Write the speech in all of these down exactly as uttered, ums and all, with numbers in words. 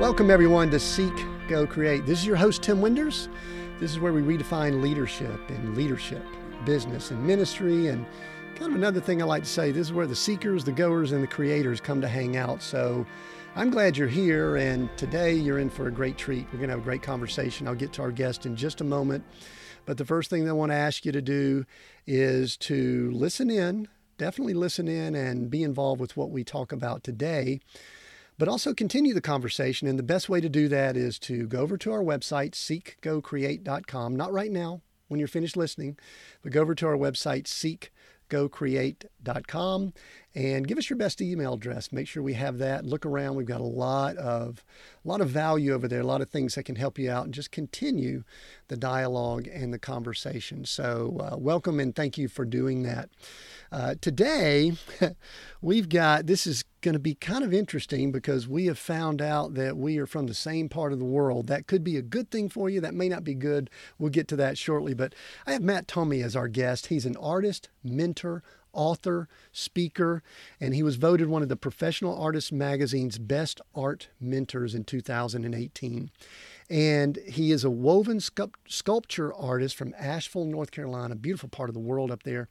Welcome everyone to Seek Go Create. This is your host Tim Wenders. This is where we redefine leadership and leadership, business and ministry, and kind of another thing I like to say, this is where the seekers, the goers, and the creators come to hang out. So I'm glad you're here, and today you're in for a great treat. We're going to have a great conversation. I'll get to our guest in just a moment. But the first thing that I want to ask you to do is to listen in, definitely listen in and be involved with what we talk about today, but also continue the conversation. And the best way to do that is to go over to our website, seek go create dot com. Not right now when you're finished listening, but go over to our website, seek go create dot com, and give us your best email address. Make sure we have that. Look around. We've got a lot of a lot of value over there, a lot of things that can help you out and just continue the dialogue and the conversation. So uh, welcome and thank you for doing that. Uh, today, we've got, this is going to be kind of interesting because we have found out that we are from the same part of the world. That could be a good thing for you. That may not be good. We'll get to that shortly. But I have Matt Tommy as our guest. He's an artist, mentor, author, speaker, and he was voted one of the Professional Artists Magazine's best art mentors in two thousand eighteen. And he is a woven sculpture artist from Asheville, North Carolina, beautiful part of the world up there.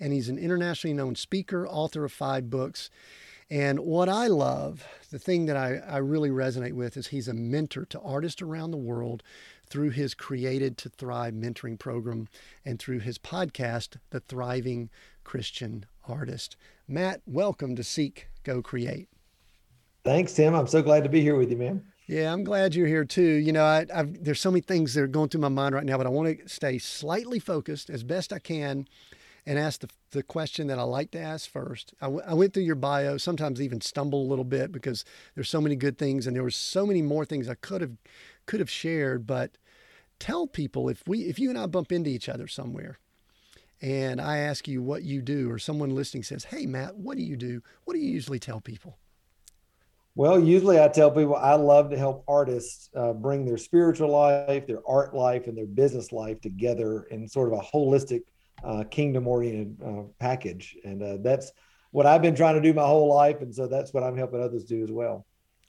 And he's an internationally known speaker, author of five books. And what I love, the thing that I, I really resonate with, is he's a mentor to artists around the world through his Created to Thrive mentoring program and through his podcast, The Thriving Christian Artist. Matt, welcome to Seek Go Create. Thanks, Tim. I'm so glad to be here with you, man. Yeah, I'm glad you're here too. You know, I, I've, there's so many things that are going through my mind right now, but I want to stay slightly focused as best I can and ask the, the question that I like to ask first. I, w- I went through your bio, sometimes even stumble a little bit because there's so many good things and there were so many more things I could have could have shared, but tell people, if we if you and I bump into each other somewhere and I ask you what you do, or someone listening says, hey, Matt, what do you do? What do you usually tell people? Well, usually I tell people I love to help artists uh, bring their spiritual life, their art life, and their business life together in sort of a holistic Uh, kingdom-oriented uh, package. And uh, that's what I've been trying to do my whole life. And so that's what I'm helping others do as well.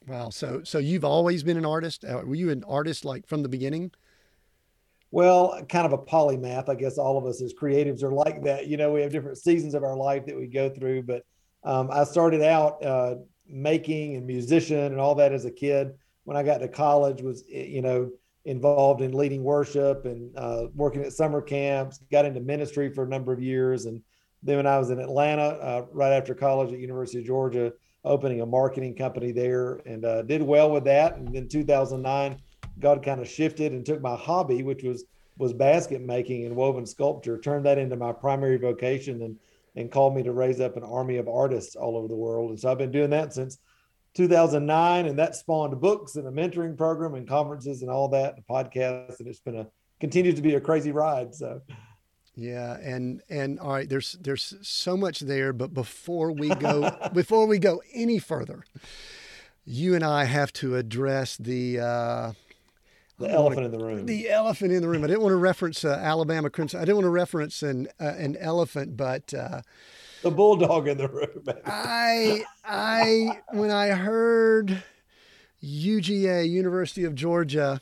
Wow. So so you've always been an artist? Uh, were you an artist like from the beginning? Well, kind of a polymath. I guess all of us as creatives are like that. You know, we have different seasons of our life that we go through. But um, I started out uh, making and musician and all that as a kid. When I got to college, was, you know, involved in leading worship and uh, working at summer camps, got into ministry for a number of years. And then when I was in Atlanta, uh, right after college at University of Georgia, opening a marketing company there, and uh, did well with that. And then two thousand nine, God kind of shifted and took my hobby, which was was basket making and woven sculpture, turned that into my primary vocation, and and called me to raise up an army of artists all over the world. And so I've been doing that since two thousand nine, and that spawned books and a mentoring program and conferences and all that, and podcasts, and it's been a continues to be a crazy ride. So, yeah, and and all right, there's there's so much there, but before we go before we go any further, you and I have to address the uh, the elephant in the room. The elephant in the room. I didn't want to reference uh, Alabama Crimson. I didn't want to reference an uh, an elephant, but. Uh, The bulldog in the room. I, I, when I heard U G A, University of Georgia,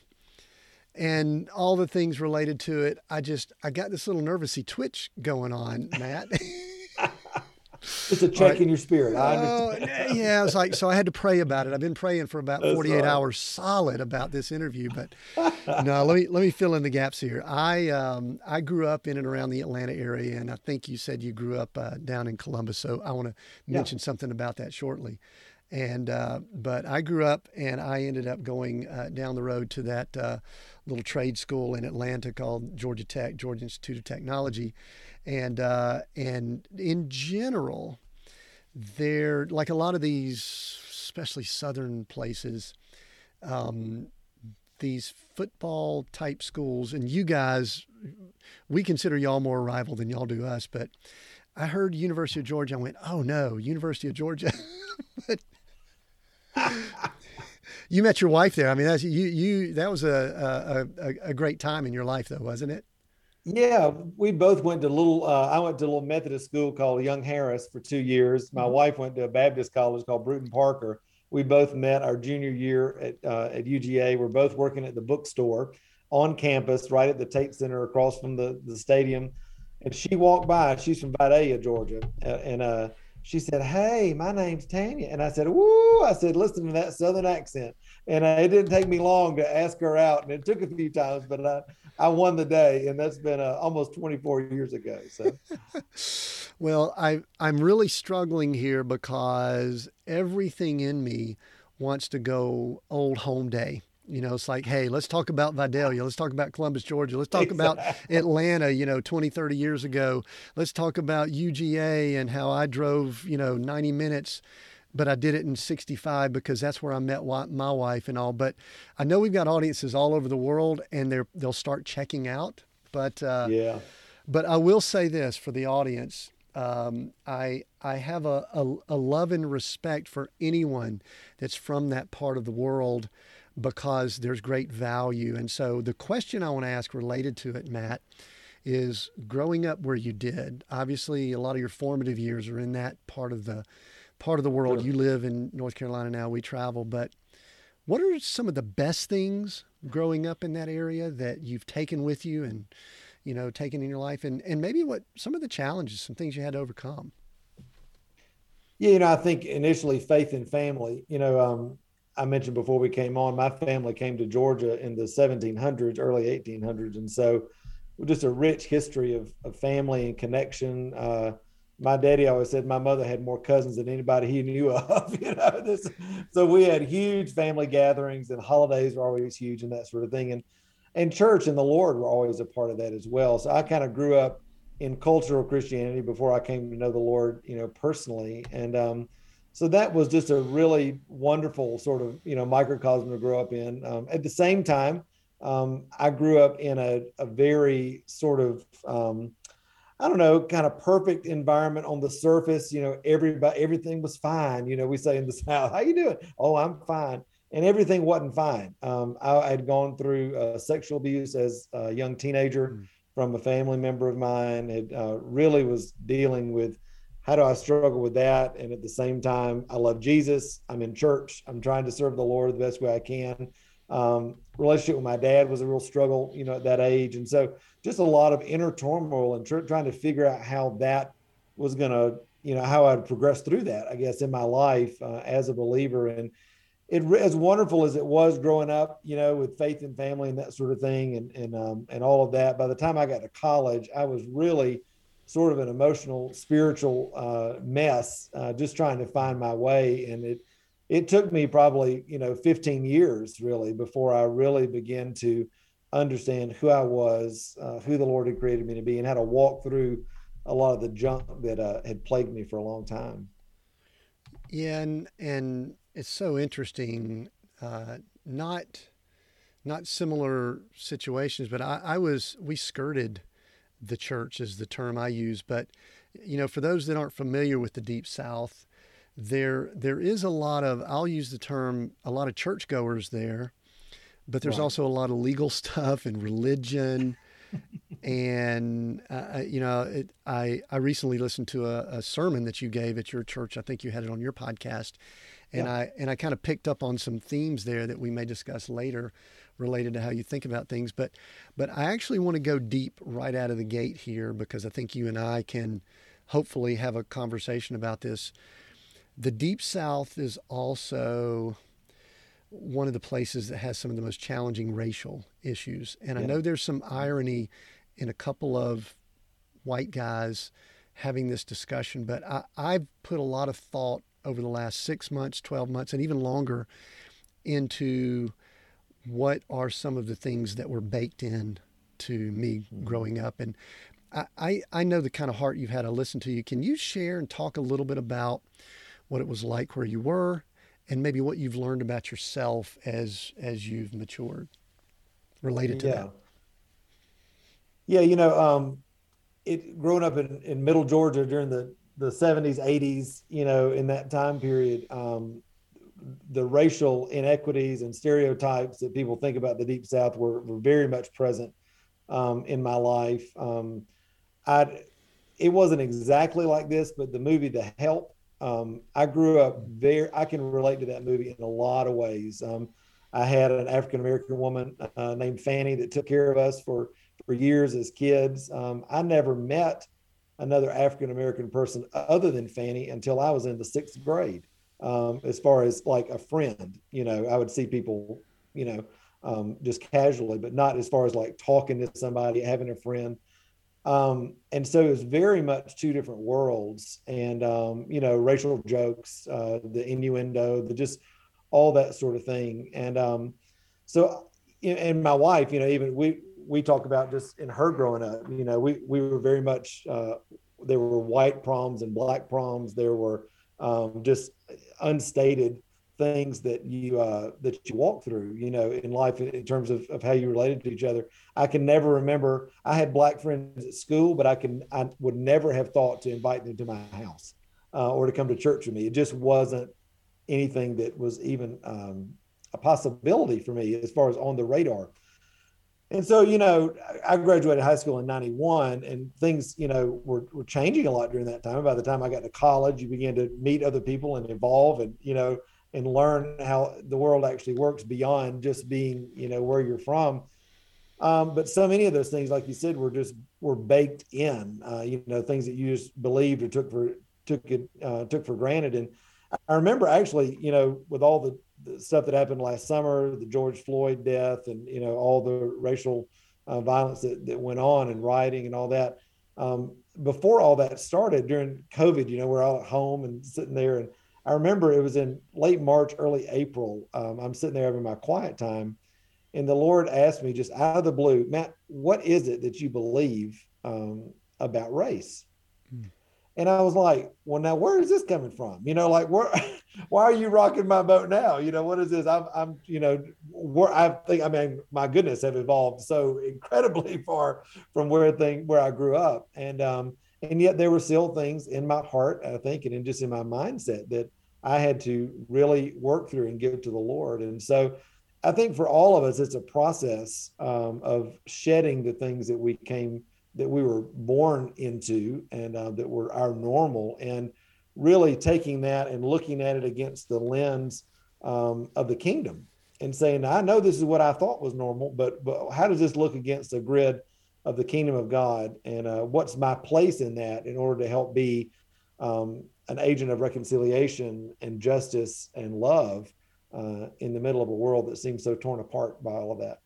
and all the things related to it, I just, I got this little nervousy twitch going on, Matt. It's a check right. In your spirit. I understand. Oh, yeah, I was like, so I had to pray about it. I've been praying for about That's forty-eight right. hours solid about this interview, but no, let me let me fill in the gaps here. I um I grew up in and around the Atlanta area, and I think you said you grew up uh, down in Columbus, so I want to mention yeah. something about that shortly. And uh, but I grew up, and I ended up going uh, down the road to that uh, little trade school in Atlanta called Georgia Tech, Georgia Institute of Technology, and uh, and in general, there like a lot of these, especially southern places, um, these football type schools. And you guys, we consider y'all more rival than y'all do us, but. I heard University of Georgia. I went, oh no, University of Georgia. But you met your wife there. I mean, that's you. You that was a, a a great time in your life, though, wasn't it? Yeah, we both went to little. Uh, I went to a little Methodist school called Young Harris for two years. My mm-hmm. wife went to a Baptist college called Brewton Parker, we both met our junior year at uh, at U G A. We're both working at the bookstore on campus, right at the Tate Center across from the, the stadium. And she walked by, she's from Vidalia, Georgia. And uh, she said, "Hey, my name's Tanya." And I said, "Woo," I said, "listen to that Southern accent." And uh, it didn't take me long to ask her out. And it took a few times, but I, I won the day. And that's been uh, almost twenty-four years ago. So, well, I, I'm really struggling here because everything in me wants to go old home day. You know, it's like, hey, let's talk about Vidalia. Let's talk about Columbus, Georgia. Let's talk exactly. about Atlanta, you know, twenty, thirty years ago. Let's talk about U G A and how I drove, you know, ninety minutes, but I did it in sixty-five because that's where I met my wife and all. But I know we've got audiences all over the world and they're, they'll start checking out. But uh, yeah. But I will say this for the audience. Um, I I have a, a, a love and respect for anyone that's from that part of the world, because there's great value. And so the question I want to ask related to it, Matt, is growing up where you did, obviously a lot of your formative years are in that part of the part of the world. Sure. You live in North Carolina now, we travel, but what are some of the best things growing up in that area that you've taken with you and, you know, taken in your life, and, and maybe what some of the challenges, some things you had to overcome? Yeah, you know, I think initially faith and family, you know, um, I mentioned before we came on, my family came to Georgia in the seventeen hundreds, early eighteen hundreds. And so just a rich history of, of family and connection. Uh, my daddy always said my mother had more cousins than anybody he knew of. You know, this, so we had huge family gatherings, and holidays were always huge and that sort of thing. And, and church and the Lord were always a part of that as well. So I kind of grew up in cultural Christianity before I came to know the Lord, you know, personally. And, um, So that was just a really wonderful sort of, you know, microcosm to grow up in. Um, at the same time, um, I grew up in a, a very sort of, um, I don't know, kind of perfect environment on the surface. You know, everybody, everything was fine. You know, we say in the South, "How you doing?" "Oh, I'm fine." And everything wasn't fine. Um, I had gone through uh, sexual abuse as a young teenager mm. from a family member of mine. It uh, really was dealing with, how do I struggle with that? And at the same time, I love Jesus. I'm in church. I'm trying to serve the Lord the best way I can. Um, relationship with my dad was a real struggle, you know, at that age. And so just a lot of inner turmoil and tr- trying to figure out how that was going to, you know, how I'd progress through that, I guess, in my life uh, as a believer. And it, as wonderful as it was growing up, you know, with faith and family and that sort of thing and, and, um, and all of that, by the time I got to college, I was really sort of an emotional, spiritual uh, mess, uh, just trying to find my way. And it it took me probably, you know, fifteen years really before I really began to understand who I was, uh, who the Lord had created me to be, and how to walk through a lot of the junk that uh, had plagued me for a long time. Yeah, and and it's so interesting, uh, not not similar situations, but I, I was, we skirted the church is the term I use. But, you know, for those that aren't familiar with the Deep South, there there is a lot of, I'll use the term, a lot of churchgoers there, but there's right. also a lot of legal stuff and religion. and, uh, you know, it, I, I recently listened to a, a sermon that you gave at your church. I think you had it on your podcast. And yeah. I and I kind of picked up on some themes there that we may discuss later related to how you think about things. But but I actually want to go deep right out of the gate here, because I think you and I can hopefully have a conversation about this. The Deep South is also one of the places that has some of the most challenging racial issues. And yeah. I know there's some irony in a couple of white guys having this discussion, but I, I've put a lot of thought over the last six months, twelve months, and even longer into what are some of the things that were baked in to me growing up. And I, I, I know the kind of heart you've had to listen to you. Can you share and talk a little bit about what it was like where you were and maybe what you've learned about yourself as, as you've matured related to yeah. that? Yeah. You know, um, it growing up in, in middle Georgia during the, the seventies, eighties, you know, in that time period, um, the racial inequities and stereotypes that people think about the Deep South were, were very much present um, in my life. Um, I, it wasn't exactly like this, but the movie The Help um, I grew up very, I can relate to that movie in a lot of ways. Um, I had an African-American woman uh, named Fanny that took care of us for, for years as kids. Um, I never met another African-American person other than Fanny until I was in the sixth grade. Um, as far as like a friend, you know, I would see people, you know, um, just casually, but not as far as like talking to somebody, having a friend. Um, and so it was very much two different worlds, and, um, you know, racial jokes, uh, the innuendo, the just all that sort of thing. And um, so, and my wife, you know, even we, we talk about just in her growing up, you know, we, we were very much, uh, there were white proms and black proms. There were um, just unstated things that you uh, that you walk through, you know, in life in terms of, of how you related to each other. I can never remember. I had black friends at school, but I can I would never have thought to invite them to my house uh, or to come to church with me. It just wasn't anything that was even um, a possibility for me as far as on the radar. And so, you know, I graduated high school in ninety-one, and things, you know, were, were changing a lot during that time. By the time I got to college, you began to meet other people and evolve and, you know, and learn how the world actually works beyond just being, you know, where you're from. Um, but so many of those things, like you said, were just, were baked in, uh, you know, things that you just believed or took for, took it, uh, took for granted. And I remember actually, you know, with all the, the stuff that happened last summer, the George Floyd death, and, you know, all the racial uh, violence that, that went on and rioting and all that. Um, before all that started during COVID, you know, we're all at home and sitting there. And I remember it was in late March, early April. Um, I'm sitting there having my quiet time, and the Lord asked me just out of the blue, Matt, what is it that you believe um, about race? Hmm. And I was like, well, now where is this coming from? You know, like, where, why are you rocking my boat now? You know, what is this? I'm, I'm, you know, where I think, I mean, my goodness, have evolved so incredibly far from where thing, where I grew up. And, um, and yet there were still things in my heart, I think, and in just in my mindset that I had to really work through and give to the Lord. And so I think for all of us, it's a process um, of shedding the things that we came that we were born into and uh, that were our normal, and really taking that and looking at it against the lens um, of the kingdom and saying, I know this is what I thought was normal, but, but how does this look against the grid of the kingdom of God? And uh, what's my place in that in order to help be um, an agent of reconciliation and justice and love uh, in the middle of a world that seems so torn apart by all of that.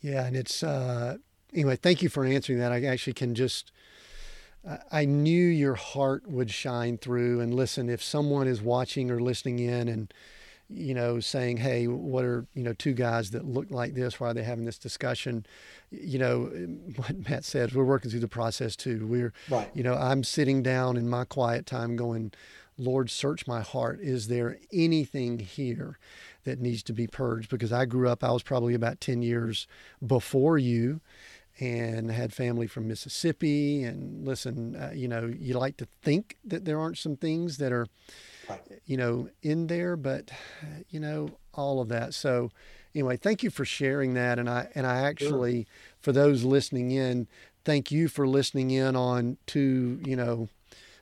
Yeah. And it's, uh, Anyway, thank you for answering that. I actually can just, I knew your heart would shine through. And listen, if someone is watching or listening in and, you know, saying, hey, what are, you know, two guys that look like this? Why are they having this discussion? You know, what Matt says, we're working through the process too. We're, right. You know, I'm sitting down in my quiet time going, Lord, search my heart. Is there anything here that needs to be purged? Because I grew up, I was probably about ten years before you, and had family from Mississippi. And listen, uh, you know, you like to think that there aren't some things that are, you know, in there, but you know, all of that. So anyway, thank you for sharing that. And I, and I actually, for those listening in, thank you for listening in on two, you know,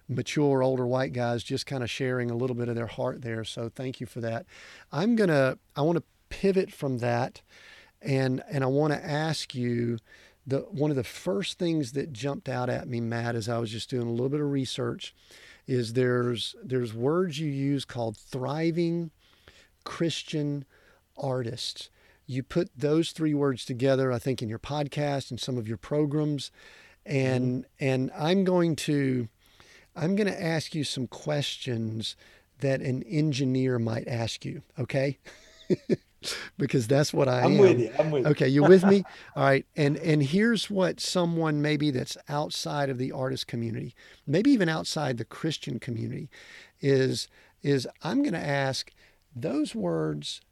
mature, older white guys, just kind of sharing a little bit of their heart there. So thank you for that. I'm going to, I want to pivot from that. And, and I want to ask you, The, one of the first things that jumped out at me, Matt, as I was just doing a little bit of research, is there's there's words you use called thriving Christian artists. You put those three words together, I think, in your podcast and some of your programs, and mm-hmm. and I'm going to I'm going to ask you some questions that an engineer might ask you. Okay. Because that's what I I'm am. With you. I'm with you. Okay, you're with me? All right. And and here's what someone maybe that's outside of the artist community, maybe even outside the Christian community, is is I'm going to ask, those words,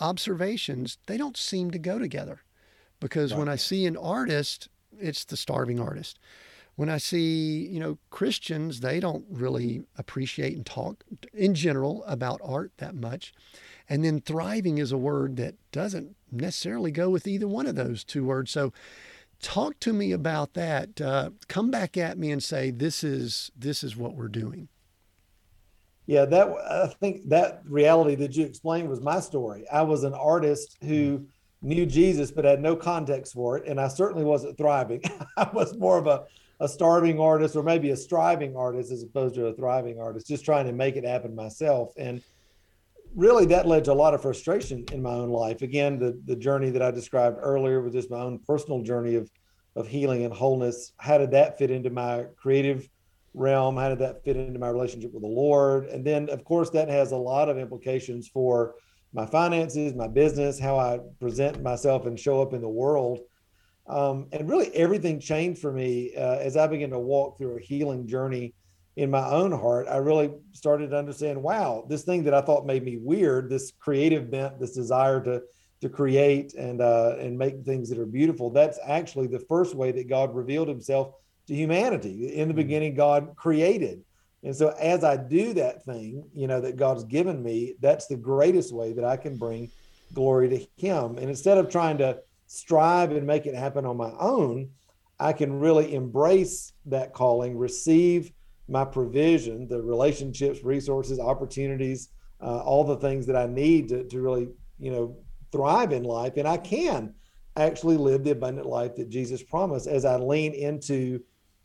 observations, they don't seem to go together. Because right. When I see an artist, it's the starving artist. When I see, you know, Christians, they don't really appreciate and talk in general about art that much. And then thriving is a word that doesn't necessarily go with either one of those two words. So talk to me about that. Uh, come back at me and say, this is, this is what we're doing. Yeah, that I think that reality that you explained was my story. I was an artist who knew Jesus, but had no context for it. And I certainly wasn't thriving. I was more of a, a starving artist, or maybe a striving artist as opposed to a thriving artist, just trying to make it happen myself. And really that led to a lot of frustration in my own life. Again, the, the journey that I described earlier was just my own personal journey of, of healing and wholeness. How did that fit into my creative realm? How did that fit into my relationship with the Lord? And then, of course, that has a lot of implications for my finances, my business, how I present myself and show up in the world. Um, and really everything changed for me uh, as I began to walk through a healing journey in my own heart. I really started to understand, wow, this thing that I thought made me weird, this creative bent, this desire to to create and uh, and make things that are beautiful, that's actually the first way that God revealed himself to humanity. In the beginning, God created. And so as I do that thing, you know, that God's given me, that's the greatest way that I can bring glory to him. And instead of trying to strive and make it happen on my own, I can really embrace that calling, receive my provision, the relationships, resources, opportunities, uh, all the things that I need to, to really, you know, thrive in life. And I can actually live the abundant life that Jesus promised as I lean into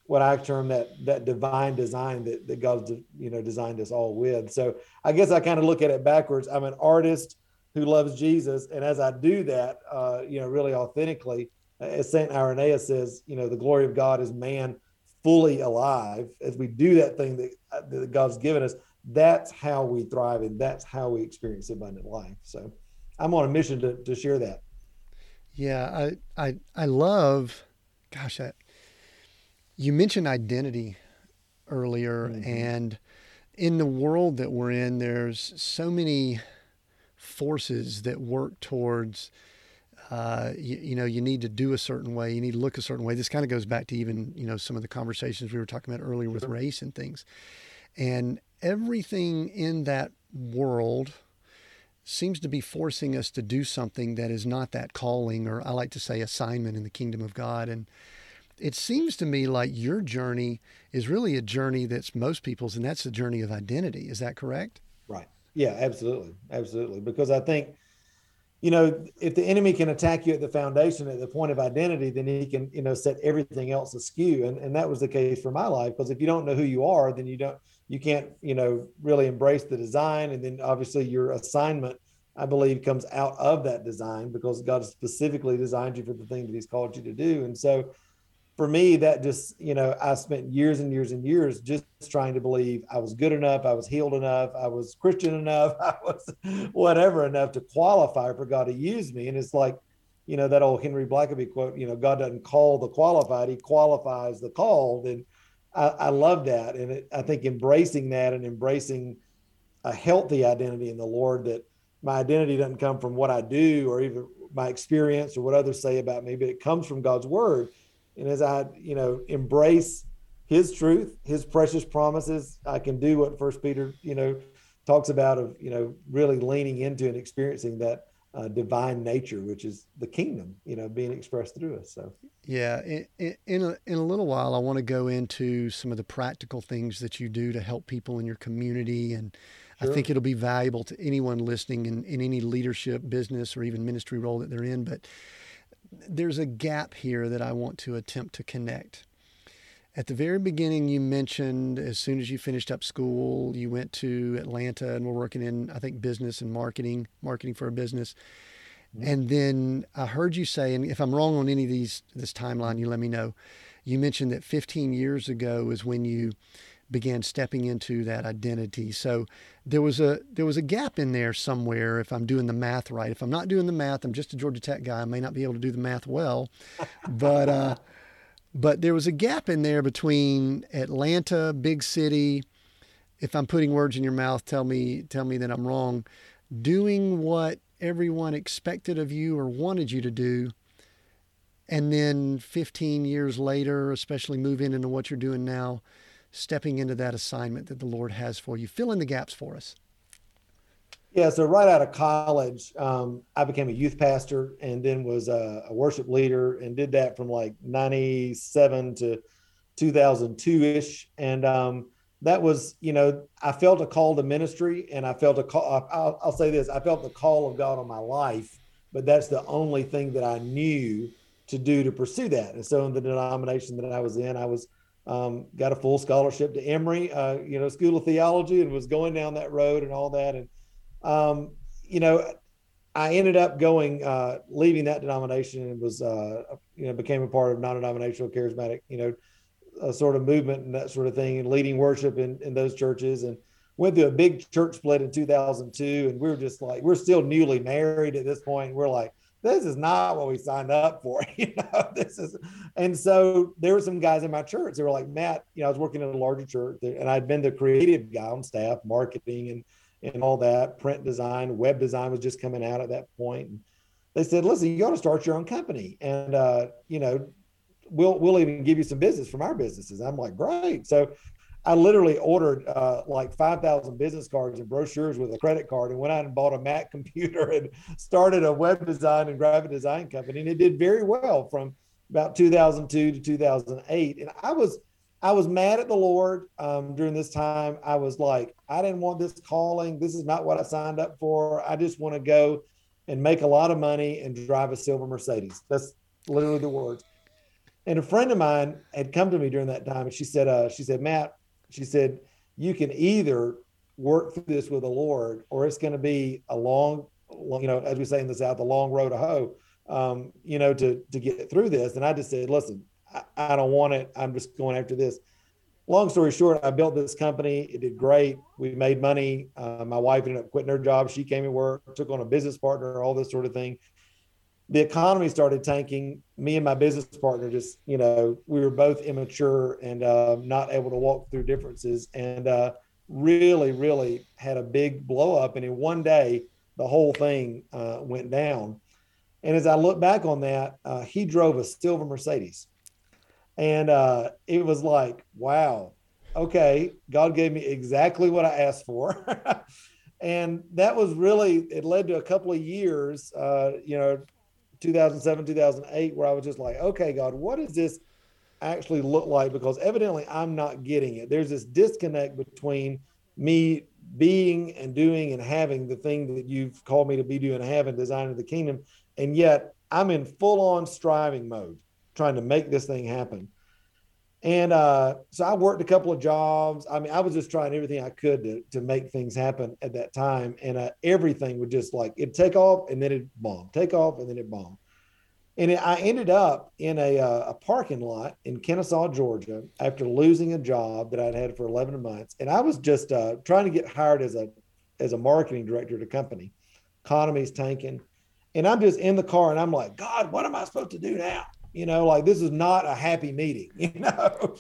what I term that that divine design that, that God's, you know, designed us all with. So I guess I kind of look at it backwards. I'm an artist who loves Jesus. And as I do that, uh, you know, really authentically, as Saint Irenaeus says, you know, the glory of God is man fully alive. As we do that thing that, that God's given us, that's how we thrive and that's how we experience abundant life. So I'm on a mission to, to share that. Yeah, I I, I love, gosh, I, you mentioned identity earlier, mm-hmm. and in the world that we're in, there's so many forces that work towards, uh, you, you know, you need to do a certain way, you need to look a certain way. This kind of goes back to even, you know, some of the conversations we were talking about earlier with race and things. And everything in that world seems to be forcing us to do something that is not that calling, or I like to say assignment in the kingdom of God. And it seems to me like your journey is really a journey that's most people's, and that's the journey of identity. Is that correct? Right. Yeah, absolutely. Absolutely. Because I think, you know, if the enemy can attack you at the foundation, at the point of identity, then he can, you know, set everything else askew. And, and that was the case for my life, because if you don't know who you are, then you don't, you can't, you know, really embrace the design. And then obviously your assignment, I believe, comes out of that design, because God specifically designed you for the thing that he's called you to do. And so for me, that just, you know, I spent years and years and years just trying to believe I was good enough, I was healed enough, I was Christian enough, I was whatever enough to qualify for God to use me. And it's like, you know, that old Henry Blackaby quote, you know, God doesn't call the qualified, he qualifies the called. And I, I love that. And it, I think embracing that and embracing a healthy identity in the Lord, that my identity doesn't come from what I do or even my experience or what others say about me, but it comes from God's word. And as I, you know, embrace his truth, his precious promises, I can do what First Peter, you know, talks about of, you know, really leaning into and experiencing that uh, divine nature, which is the kingdom, you know, being expressed through us. So, yeah, in, in, a, in a little while, I want to go into some of the practical things that you do to help people in your community. And sure. I think it'll be valuable to anyone listening in, in any leadership, business, or even ministry role that they're in. But there's a gap here that I want to attempt to connect. At the very beginning, you mentioned as soon as you finished up school, you went to Atlanta and were working in, I think, business and marketing, marketing for a business. Mm-hmm. And then I heard you say, and if I'm wrong on any of these, this timeline, you let me know. You mentioned that fifteen years ago is when you began stepping into that identity. So there was a there was a gap in there somewhere, if I'm doing the math right. If I'm not doing the math, I'm just a Georgia Tech guy. I may not be able to do the math well. But uh, but there was a gap in there between Atlanta, big city. If I'm putting words in your mouth, tell me tell me that I'm wrong. Doing what everyone expected of you or wanted you to do. And then fifteen years later, especially moving into what you're doing now, stepping into that assignment that the Lord has for you. Fill in the gaps for us. Yeah, so right out of college, um, I became a youth pastor and then was a, a worship leader, and did that from like ninety-seven to two thousand two-ish. And um, that was, you know, I felt a call to ministry, and I felt a call, I'll, I'll say this, I felt the call of God on my life, but that's the only thing that I knew to do to pursue that. And so in the denomination that I was in, I was, um, got a full scholarship to Emory, uh, you know, School of Theology, and was going down that road and all that. And, um, you know, I ended up going, uh, leaving that denomination, and was, uh, you know, became a part of non-denominational charismatic, you know, uh, sort of movement and that sort of thing, and leading worship in, in those churches, and went through a big church split in two thousand two. And we were just like, we're still newly married at this point. We're like, this is not what we signed up for. You know, this is, and so there were some guys in my church that were like, Matt, you know, I was working in a larger church, and I'd been the creative guy on staff, marketing, and and all that, print design, web design was just coming out at that point. And they said, listen, you ought to start your own company. And, uh, you know, we'll, we'll even give you some business from our businesses. I'm like, great. So I literally ordered uh, like five thousand business cards and brochures with a credit card, and went out and bought a Mac computer and started a web design and graphic design company. And it did very well from about two thousand two to two thousand eight. And I was, I was mad at the Lord um, during this time. I was like, I didn't want this calling. This is not what I signed up for. I just want to go and make a lot of money and drive a silver Mercedes. That's literally the words. And a friend of mine had come to me during that time, and she said, uh, she said, Matt, she said, you can either work through this with the Lord, or it's going to be a long, you know, as we say in the South, a long road to hoe, um, you know, to, to get through this. And I just said, listen, I don't want it. I'm just going after this. Long story short, I built this company. It did great. We made money. Uh, my wife ended up quitting her job. She came to work, took on a business partner, all this sort of thing. The economy started tanking. Me and my business partner just, you know, we were both immature and uh, not able to walk through differences, and uh, really, really had a big blow up. And in one day, the whole thing uh, went down. And as I look back on that, uh, he drove a silver Mercedes. And uh, it was like, wow, okay, God gave me exactly what I asked for. And that was really, it led to a couple of years, uh, you know, two thousand seven, two thousand eight, where I was just like, okay, God, what does this actually look like? Because evidently I'm not getting it. There's this disconnect between me being and doing and having the thing that you've called me to be, doing, and have, and design of the kingdom. And yet I'm in full-on striving mode, trying to make this thing happen. And uh, so I worked a couple of jobs. I mean, I was just trying everything I could to, to make things happen at that time. And uh, everything would just like, it'd take off and then it'd bomb, take off and then it'd bomb. And it, I ended up in a, uh, a parking lot in Kennesaw, Georgia, after losing a job that I'd had for eleven months. And I was just uh, trying to get hired as a, as a marketing director at a company. Economy's tanking. And I'm just in the car and I'm like, God, what am I supposed to do now? You know, like, this is not a happy meeting, you know?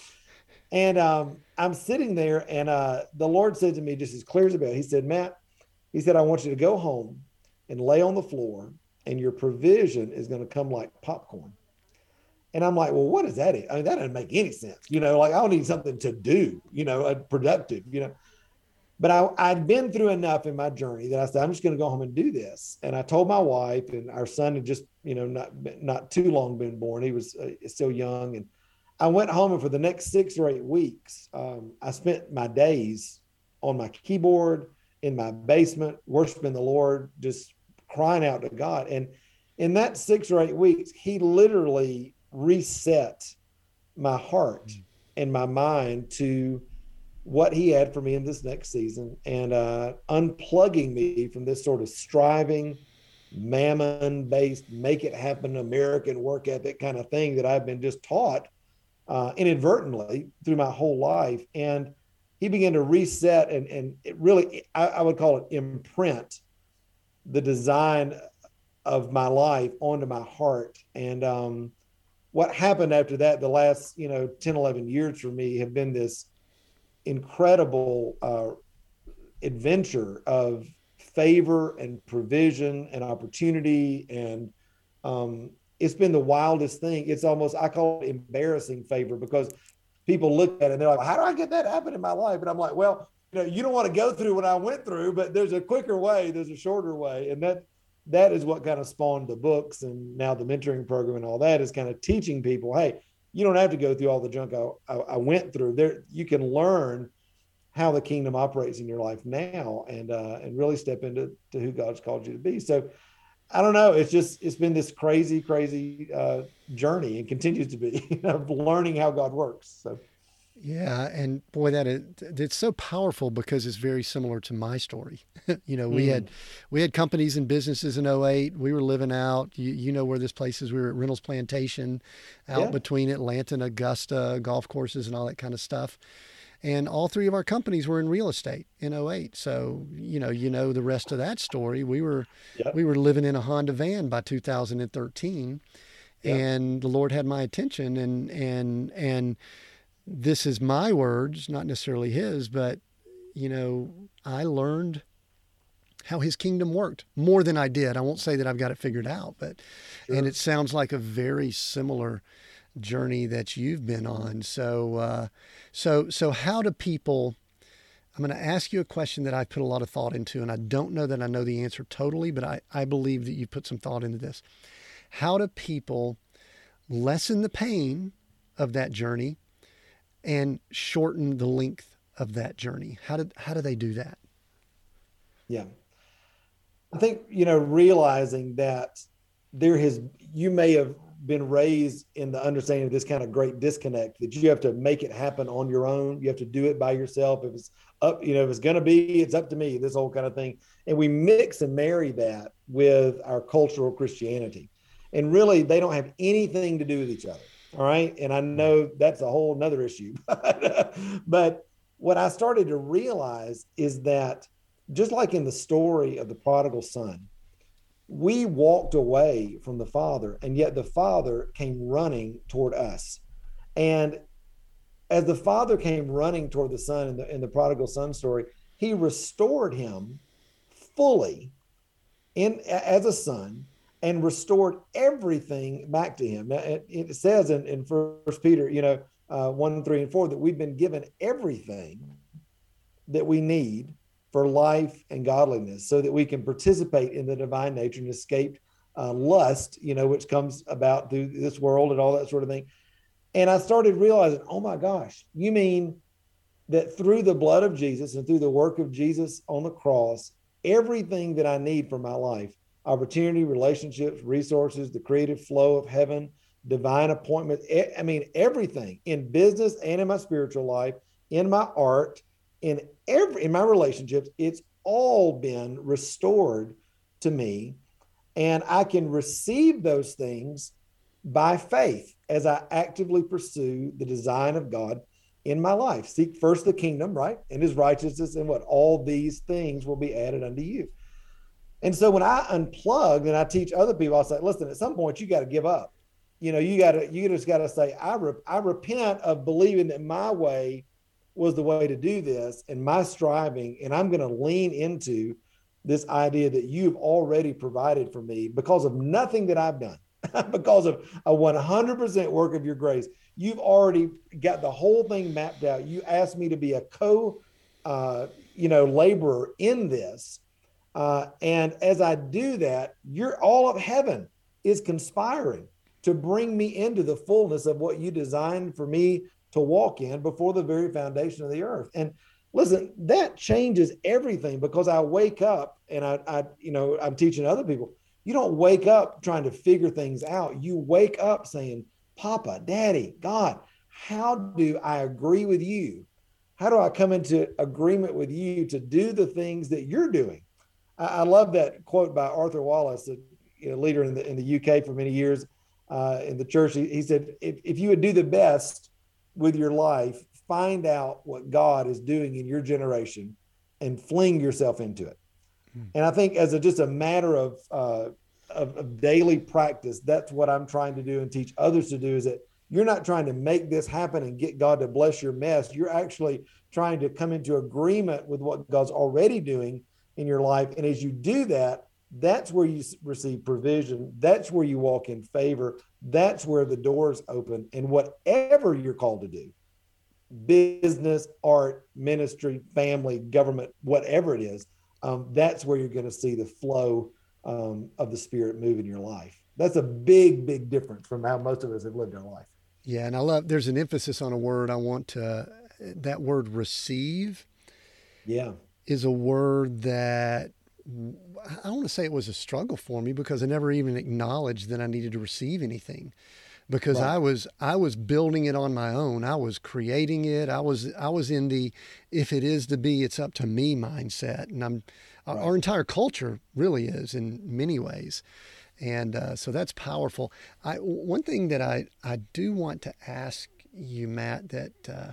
And um, I'm sitting there, and uh, the Lord said to me, just as clear as a bell, he said, Matt, he said, I want you to go home and lay on the floor, and your provision is going to come like popcorn. And I'm like, well, what is that? I mean, that doesn't make any sense. You know, like, I don't need something to do, you know, uh, productive, you know? But I, I'd been through enough in my journey that I said, I'm just going to go home and do this. And I told my wife, and our son had just, you know, not not too long been born. He was uh, still young. And I went home, and for the next six or eight weeks, um, I spent my days on my keyboard, in my basement, worshiping the Lord, just crying out to God. And in that six or eight weeks, he literally reset my heart and my mind to what he had for me in this next season, and uh, unplugging me from this sort of striving, mammon-based, make it happen, American work ethic kind of thing that I've been just taught uh, inadvertently through my whole life. And he began to reset and, and it really, I, I would call it imprint the design of my life onto my heart. And um, what happened after that, the last, you know, ten, eleven years for me have been this incredible uh, adventure of favor and provision and opportunity. And um, it's been the wildest thing. It's almost, I call it embarrassing favor, because people look at it and they're like, how do I get that happen in my life? And I'm like, well, you know, you don't want to go through what I went through, but there's a quicker way, there's a shorter way. And that that is what kind of spawned the books and now the mentoring program and all that, is kind of teaching people, hey, you don't have to go through all the junk I, I, I went through. There, you can learn how the kingdom operates in your life now, and uh, and really step into to who God's called you to be. So I don't know. It's just, it's been this crazy, crazy uh, journey, and continues to be, you know, of learning how God works. So. Yeah. And boy, that is, it's so powerful because it's very similar to my story. you know, we mm. had, we had companies and businesses in oh eight. We were living out, you, you know, where this place is. We were at Reynolds Plantation out yeah. between Atlanta and Augusta, golf courses and all that kind of stuff. And all three of our companies were in real estate in oh eight. So, you know, you know, the rest of that story, we were, yep. we were living in a Honda van by two thousand thirteen, yep. and the Lord had my attention, and, and, and this is my words, not necessarily his, but, you know, I learned how his kingdom worked more than I did. I won't say that I've got it figured out, but, sure. and it sounds like a very similar journey that you've been on. So, uh, so, so how do people, I'm going to ask you a question that I put a lot of thought into, and I don't know that I know the answer totally, but I, I believe that you put some thought into this. How do people lessen the pain of that journey and shorten the length of that journey? How did, how do they do that? Yeah. I think, you know, realizing that there has, you may have been raised in the understanding of this kind of great disconnect, that you have to make it happen on your own. You have to do it by yourself. If it's up, you know, if it's going to be, it's up to me, this whole kind of thing. And we mix and marry that with our cultural Christianity. And really, they don't have anything to do with each other. All right. And I know that's a whole nother issue, but, uh, but what I started to realize is that just like in the story of the prodigal son, we walked away from the father, and yet the father came running toward us. And as the father came running toward the son in the, in the prodigal son story, he restored him fully in as a son and restored everything back to him. Now, it, it says in, in First Peter, you know, uh, one, three, and four, that we've been given everything that we need for life and godliness, so that we can participate in the divine nature and escape uh, lust, you know, which comes about through this world and all that sort of thing. And I started realizing, oh my gosh, you mean that through the blood of Jesus and through the work of Jesus on the cross, everything that I need for my life, opportunity, relationships, resources, the creative flow of heaven, divine appointments, I mean, everything in business and in my spiritual life, in my art, in every, in my relationships, it's all been restored to me, and I can receive those things by faith as I actively pursue the design of God in my life. Seek first the kingdom, right, and his righteousness, and what all these things will be added unto you. And so when I unplug and I teach other people, I say, listen, at some point you got to give up. You know, you got to, you just got to say, I re- I repent of believing that my way was the way to do this, and my striving, and I'm going to lean into this idea that you've already provided for me because of nothing that I've done, because of a one hundred percent work of your grace. You've already got the whole thing mapped out. You asked me to be a co, uh, you know, laborer in this. Uh, and as I do that, you're all of heaven is conspiring to bring me into the fullness of what you designed for me to walk in before the very foundation of the earth. And listen, that changes everything, because I wake up and I, I, you know, I'm teaching other people, you don't wake up trying to figure things out. You wake up saying, Papa, Daddy, God, how do I agree with you? How do I come into agreement with you to do the things that you're doing? I, I love that quote by Arthur Wallace, a you know, leader in the, in the U K for many years uh, in the church. He, he said, if, if you would do the best with your life, find out what God is doing in your generation and fling yourself into it. Mm. And I think as a, just a matter of, uh, of, of daily practice, that's what I'm trying to do and teach others to do, is that you're not trying to make this happen and get God to bless your mess. You're actually trying to come into agreement with what God's already doing in your life. And as you do that, that's where you receive provision. That's where you walk in favor. That's where the doors open. And whatever you're called to do, business, art, ministry, family, government, whatever it is, um, that's where you're going to see the flow um, of the Spirit move in your life. That's a big, big difference from how most of us have lived our life. Yeah. And I love, there's an emphasis on a word I want to, that word receive. yeah, is a word that I want to say it was a struggle for me because I never even acknowledged that I needed to receive anything, because right. I was I was building it on my own. I was creating it. I was I was in the if it is to be, it's up to me mindset, and I'm right. our entire culture really is in many ways, and uh, so that's powerful. I one thing that I I do want to ask you, Matt, that. Uh,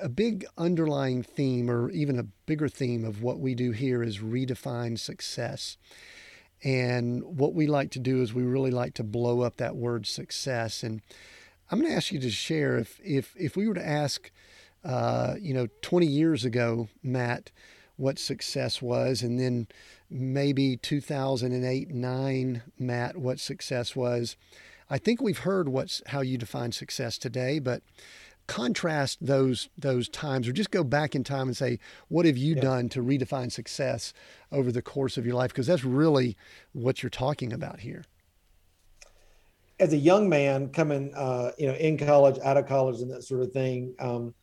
A big underlying theme, or even a bigger theme of what we do here, is redefine success. And what we like to do is we really like to blow up that word success. And I'm going to ask you to share, if if if we were to ask, uh, you know, twenty years ago, Matt, what success was, and then maybe two thousand eight, nine, Matt, what success was. I think we've heard what's how you define success today, but contrast those those times, or just go back in time and say, what have you yeah. done to redefine success over the course of your life? Because that's really what you're talking about here. As a young man coming, uh, you know, in college, out of college, and that sort of thing, um,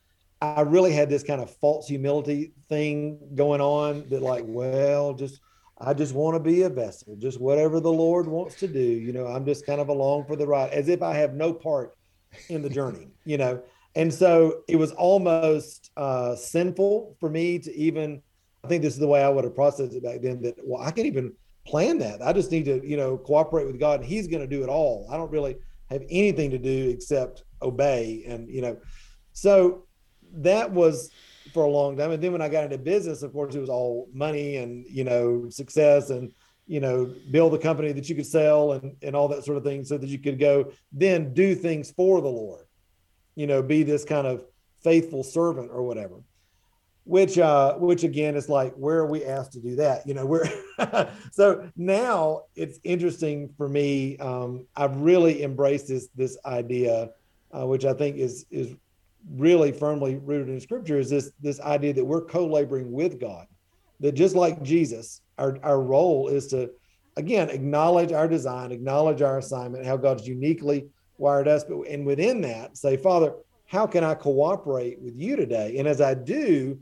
I really had this kind of false humility thing going on. That like, well, just I just want to be a vessel, just whatever the Lord wants to do. You know, I'm just kind of along for the ride, as if I have no part in the journey. You know. And so it was almost uh, sinful for me to even, I think this is the way I would have processed it back then, that, well, I can't even plan that. I just need to, you know, cooperate with God, and he's going to do it all. I don't really have anything to do except obey. And, you know, so that was for a long time. And then when I got into business, of course, it was all money and, you know, success and, you know, build a company that you could sell and, and all that sort of thing so that you could go then do things for the Lord. You know, be this kind of faithful servant or whatever, which, uh, which again, is like, where are we asked to do that? You know, we're, so now it's interesting for me. Um, I've really embraced this, this idea, uh, which I think is, is really firmly rooted in scripture, is this, this idea that we're co-laboring with God, that just like Jesus, our, our role is to, again, acknowledge our design, acknowledge our assignment, how God's uniquely wired us, but and within that, say, Father, how can I cooperate with you today? And as I do,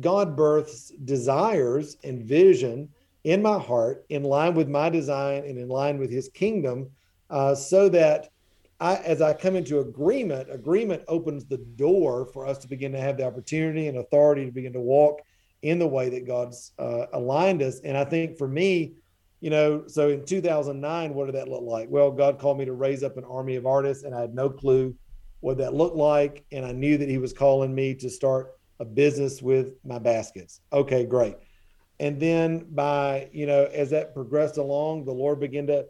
God births desires and vision in my heart, in line with my design and in line with his kingdom, uh, so that I, as I come into agreement, agreement opens the door for us to begin to have the opportunity and authority to begin to walk in the way that God's uh, aligned us. And I think for me, you know, so in two thousand nine, what did that look like? Well, God called me to raise up an army of artists, and I had no clue what that looked like. And I knew that he was calling me to start a business with my baskets. Okay, great. And then by, you know, as that progressed along, the Lord began to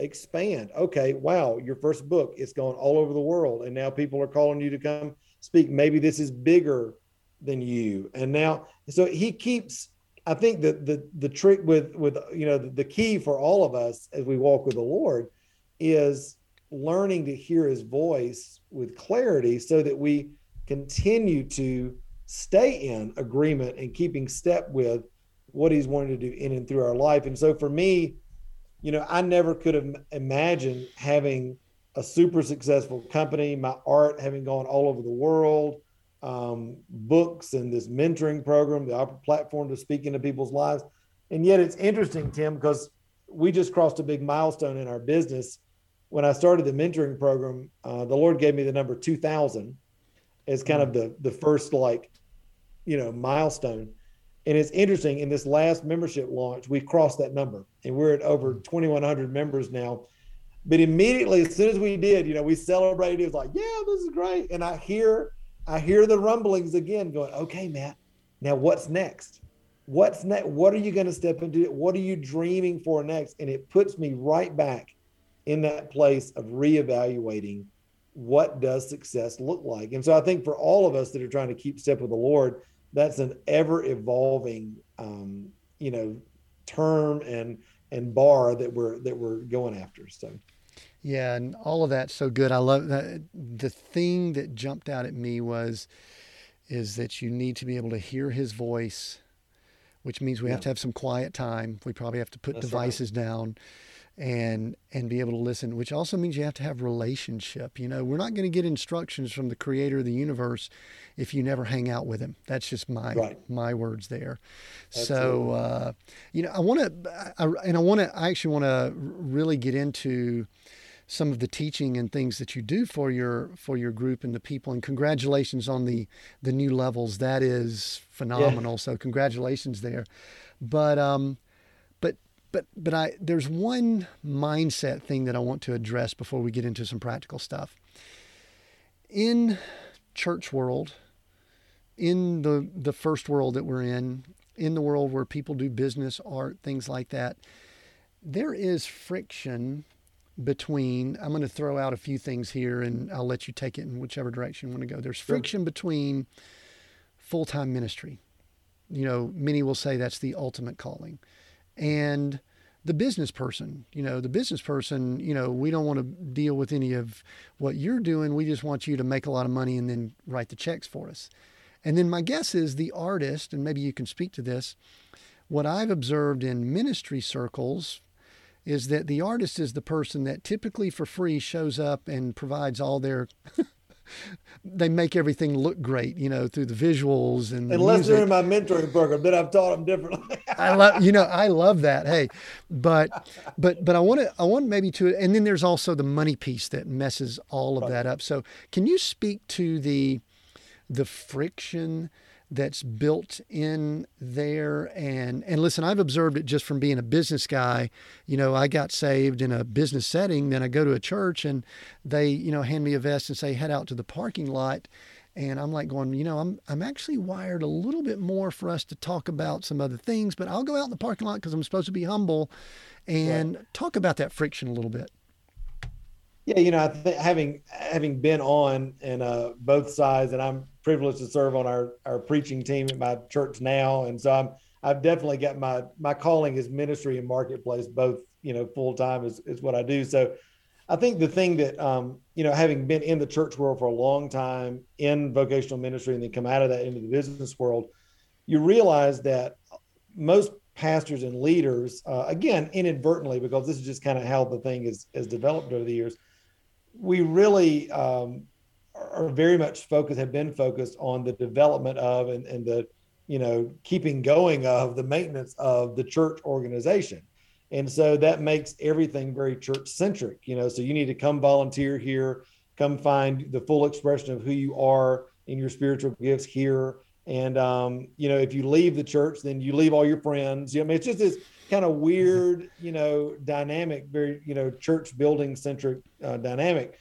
expand. Okay, wow, your first book, it's going all over the world. And now people are calling you to come speak. Maybe this is bigger than you. And now, so he keeps... I think that the, the trick with, with, you know, the, the key for all of us as we walk with the Lord is learning to hear his voice with clarity so that we continue to stay in agreement and keeping step with what he's wanting to do in and through our life. And so for me, you know, I never could have imagined having a super successful company, my art having gone all over the world, um, books and this mentoring program, the platform to speak into people's lives. And yet it's interesting, Tim, because we just crossed a big milestone in our business. When I started the mentoring program, uh, the Lord gave me the number two thousand as kind of the, the first, like, you know, milestone. And it's interesting, in this last membership launch, we crossed that number, and we're at over twenty-one hundred members now. But immediately, as soon as we did, you know, we celebrated. It was like, yeah, this is great. And I hear I hear the rumblings again going, okay, Matt, now what's next? What's next? What are you going to step into? What are you dreaming for next? And it puts me right back in that place of reevaluating what does success look like. And so I think for all of us that are trying to keep step with the Lord, that's an ever evolving, um, you know, term and, and bar that we're, that we're going after. So. Yeah, and all of that's so good. I love that. The thing that jumped out at me was, is that you need to be able to hear his voice, which means we yeah. have to have some quiet time. We probably have to put that's devices right. down. and and be able to listen, which also means you have to have relationship. You know, we're not going to get instructions from the creator of the universe if you never hang out with him. That's just my right. my words there. Absolutely. So, uh, you know, I want to, and I want to, I actually want to really get into some of the teaching and things that you do for your for your group and the people. And congratulations on the the new levels. That is phenomenal. Yeah. So congratulations there. But um, But but I there's one mindset thing that I want to address before we get into some practical stuff. In church world, in the, the first world that we're in, in the world where people do business, art, things like that, there is friction between, I'm going to throw out a few things here and I'll let you take it in whichever direction you want to go. There's friction between full-time ministry. You know, many will say that's the ultimate calling. And the business person, you know, the business person, you know, we don't want to deal with any of what you're doing. We just want you to make a lot of money and then write the checks for us. And then my guess is the artist, and maybe you can speak to this, what I've observed in ministry circles is that the artist is the person that typically for free shows up and provides all their... They make everything look great, you know, through the visuals and unless the they're in my mentoring program, then I've taught them differently. I love, you know, I love that. Hey, but, but, but I want to, I want maybe to, and then there's also the money piece that messes all of right. that up. So can you speak to the, the friction that's built in there? And, and listen, I've observed it just from being a business guy. You know, I got saved in a business setting, then I go to a church and they, you know, hand me a vest and say, head out to the parking lot. And I'm like going, you know, I'm, I'm actually wired a little bit more for us to talk about some other things, but I'll go out in the parking lot because I'm supposed to be humble and yeah. talk about that friction a little bit. Yeah, you know, I th- having having been on in uh, both sides, and I'm privileged to serve on our, our preaching team at my church now, and so I'm I've definitely got my my calling is ministry and marketplace, both you know full time is is what I do. So, I think the thing that um, you know, having been in the church world for a long time in vocational ministry, and then come out of that into the business world, you realize that most pastors and leaders, uh, again inadvertently, because this is just kind of how the thing is is developed over the years. We really um, are very much focused, have been focused on the development of and, and the, you know, keeping going of the maintenance of the church organization. And so that makes everything very church centric, you know, so you need to come volunteer here, come find the full expression of who you are in your spiritual gifts here. And, um, you know, if you leave the church, then you leave all your friends. You know, I mean, it's just this kind of weird, you know, dynamic, very, you know, church building centric uh, dynamic.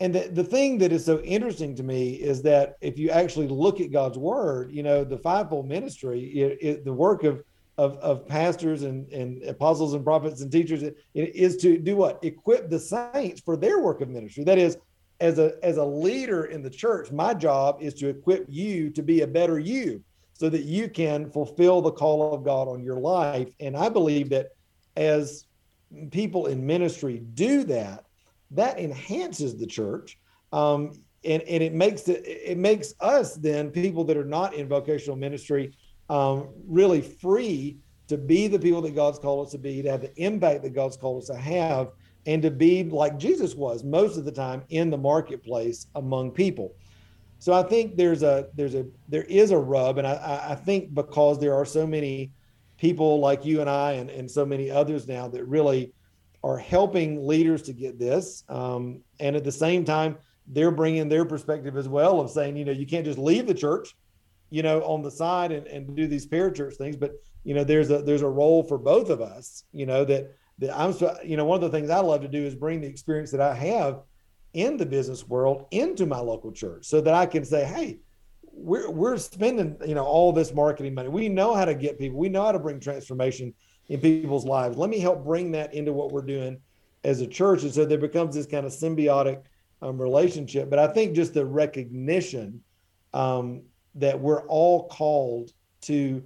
And the, the thing that is so interesting to me is that if you actually look at God's word, you know, the fivefold ministry, it, it, the work of, of, of pastors and, and apostles and prophets and teachers it, it is to do what? Equip the saints for their work of ministry. That is, As a as a leader in the church, my job is to equip you to be a better you so that you can fulfill the call of God on your life. And I believe that as people in ministry do that, that enhances the church. Um, and, and it makes it, it makes us then people that are not in vocational ministry um, really free to be the people that God's called us to be, to have the impact that God's called us to have, and to be like Jesus was most of the time in the marketplace among people. So I think there's a there's a there is a rub, and I, I think because there are so many people like you and I and, and so many others now that really are helping leaders to get this, um, and at the same time they're bringing their perspective as well of saying, you know, you can't just leave the church, you know, on the side and, and do these parachurch things, but you know there's a there's a role for both of us, you know that. I'm, you know, one of the things I love to do is bring the experience that I have in the business world into my local church so that I can say, hey, we're we're spending, you know, all this marketing money. We know how to get people. We know how to bring transformation in people's lives. Let me help bring that into what we're doing as a church. And so there becomes this kind of symbiotic um, relationship. But I think just the recognition um, that we're all called to,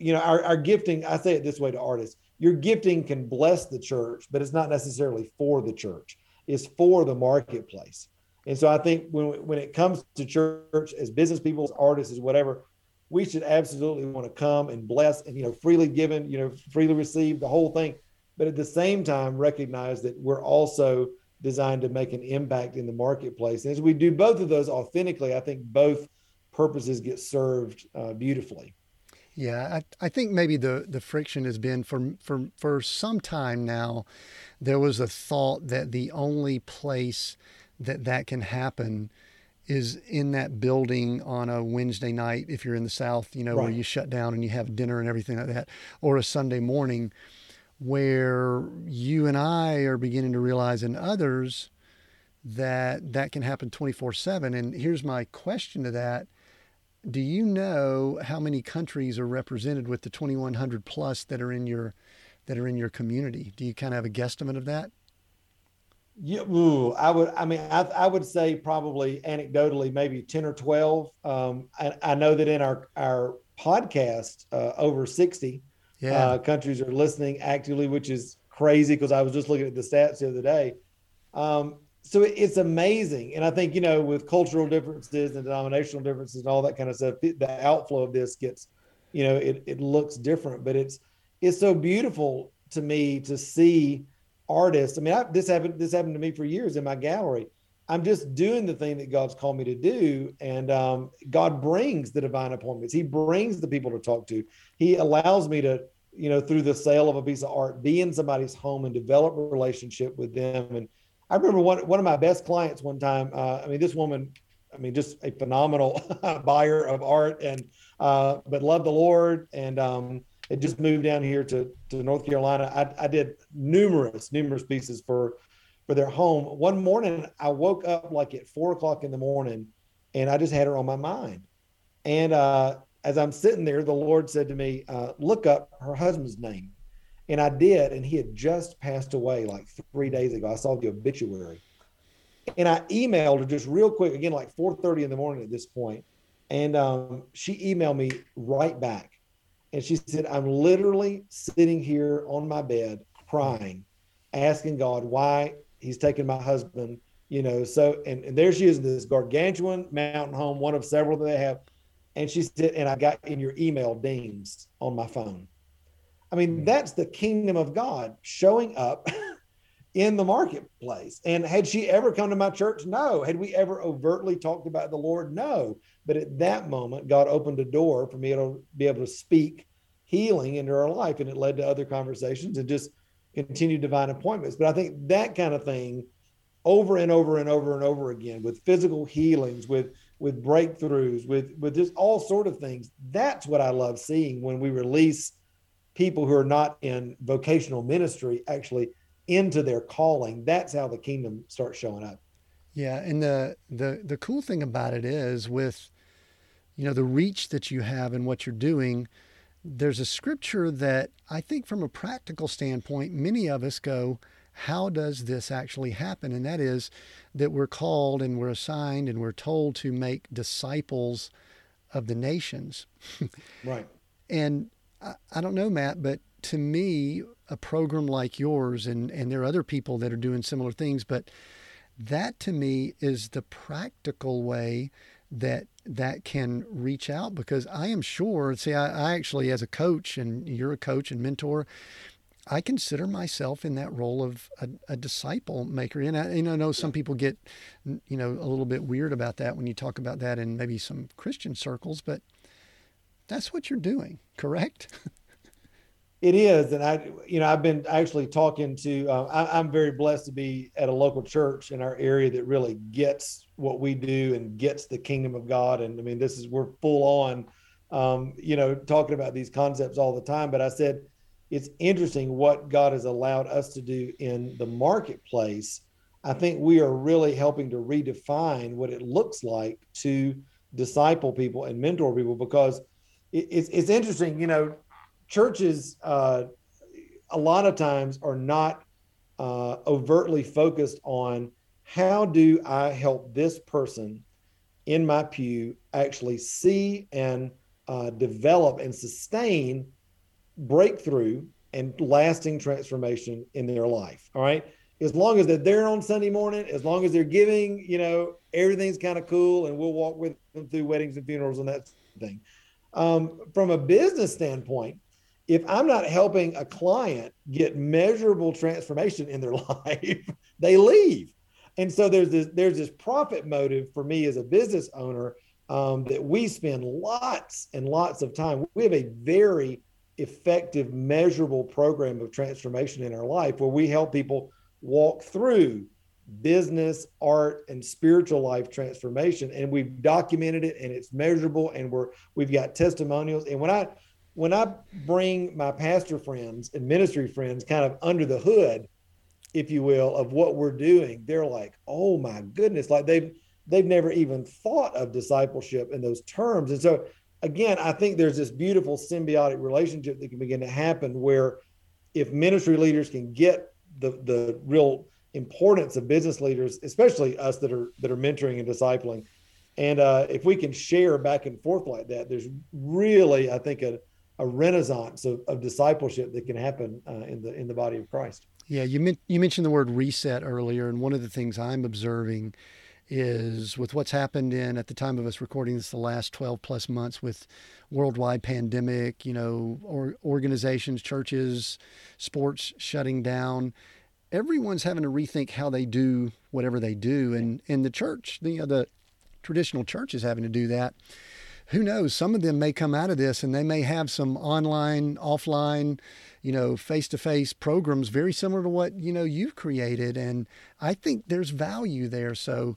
you know, our, our gifting, I say it this way to artists. Your gifting can bless the church, but it's not necessarily for the church. It's for the marketplace. And so I think when, when it comes to church, as business people, as artists, as whatever, we should absolutely want to come and bless and, you know, freely given, you know, freely receive the whole thing. but at the same time recognize that we're also designed to make an impact in the marketplace. And as we do both of those authentically, I think both purposes get served uh, beautifully. Yeah, I, I think maybe the, the friction has been for, for for some time now, there was a thought that the only place that that can happen is in that building on a Wednesday night, if you're in the South, you know, right. where you shut down and you have dinner and everything like that, or a Sunday morning, where you and I are beginning to realize in others that that can happen twenty-four seven. And here's my question to that. Do you know how many countries are represented with the twenty-one hundred plus that are in your that are in your community? Do you kind of have a guesstimate of that? Yeah, ooh, I would. I mean, I, I would say probably anecdotally, maybe ten or twelve. Um, I, I know that in our our podcast, uh, over sixty yeah. uh, countries are listening actively, which is crazy because I was just looking at the stats the other day. Um, So it's amazing. And I think, you know, with cultural differences and denominational differences and all that kind of stuff, the outflow of this gets, you know, it, it looks different, but it's, it's so beautiful to me to see artists. I mean, I, this happened, this happened to me for years in my gallery. I'm just doing the thing that God's called me to do. And um, God brings the divine appointments. He brings the people to talk to. He allows me to, you know, through the sale of a piece of art, be in somebody's home and develop a relationship with them. And I remember one, one of my best clients one time, uh, I mean, this woman, I mean, just a phenomenal buyer of art and, uh, but loved the Lord. And um, it just moved down here to, to North Carolina. I, I did numerous, numerous pieces for, for their home. One morning I woke up like at four o'clock in the morning and I just had her on my mind. And uh, as I'm sitting there, the Lord said to me, uh, look up her husband's name. And I did, and he had just passed away like three days ago. I saw the obituary. And I emailed her just real quick, again, like four thirty in the morning at this point. And um, she emailed me right back. And she said, I'm literally sitting here on my bed crying, asking God why he's taken my husband, you know. So, and, and there she is in this gargantuan mountain home, one of several that they have. And she said, and I got in your email dings on my phone. I mean, that's the kingdom of God showing up in the marketplace. And had she ever come to my church? No. Had we ever overtly talked about the Lord? No. But at that moment, God opened a door for me to be able to speak healing into her life. And it led to other conversations and just continued divine appointments. But I think that kind of thing over and over and over and over again with physical healings, with with breakthroughs, with, with just all sort of things. That's what I love seeing when we release people who are not in vocational ministry actually into their calling. That's how the kingdom starts showing up. Yeah. And the, the, the cool thing about it is with, you know, the reach that you have and what you're doing, there's a scripture that I think from a practical standpoint, many of us go, how does this actually happen? And that is that we're called and we're assigned and we're told to make disciples of the nations. Right. And I don't know, Matt, but to me, a program like yours, and, and there are other people that are doing similar things, but that to me is the practical way that that can reach out, because I am sure, see, I, I actually, as a coach, and you're a coach and mentor, I consider myself in that role of a, a disciple maker. And I, and I know some people get, you know, a little bit weird about that when you talk about that in maybe some Christian circles, but that's what you're doing, correct? It is. And I, you know, I've been actually talking to, uh, I, I'm very blessed to be at a local church in our area that really gets what we do and gets the kingdom of God. And I mean, this is, we're full on, um, you know, talking about these concepts all the time. But I said, it's interesting what God has allowed us to do in the marketplace. I think we are really helping to redefine what it looks like to disciple people and mentor people, because It's it's interesting, you know, churches uh, a lot of times are not uh, overtly focused on how do I help this person in my pew actually see and uh, develop and sustain breakthrough and lasting transformation in their life. All right. As long as they're there on Sunday morning, as long as they're giving, you know, everything's kind of cool and we'll walk with them through weddings and funerals and that thing. Um, from a business standpoint, if I'm not helping a client get measurable transformation in their life, they leave. And so there's this, there's this profit motive for me as a business owner um, that we spend lots and lots of time. We have a very effective, measurable program of transformation in our life where we help people walk through business, art, and spiritual life transformation. And we've documented it, and it's measurable, and we're, we've got testimonials. And when I, when I bring my pastor friends and ministry friends kind of under the hood, if you will, of what we're doing, they're like, oh my goodness, like they've, they've never even thought of discipleship in those terms. And so again, I think there's this beautiful symbiotic relationship that can begin to happen where if ministry leaders can get the, the real importance of business leaders, especially us that are, that are mentoring and discipling. And uh, if we can share back and forth like that, there's really, I think, a, a renaissance of, of discipleship that can happen uh, in the, in the body of Christ. Yeah, you, men- you mentioned the word reset earlier, and one of the things I'm observing is with what's happened in, at the time of us recording this, the last twelve plus months with worldwide pandemic, you know, or organizations, churches, sports shutting down, everyone's having to rethink how they do whatever they do. And, and the church, the, you know, the traditional church is having to do that. Who knows? Some of them may come out of this and they may have some online, offline, you know, face-to-face programs very similar to what, you know, you've created. And I think there's value there. So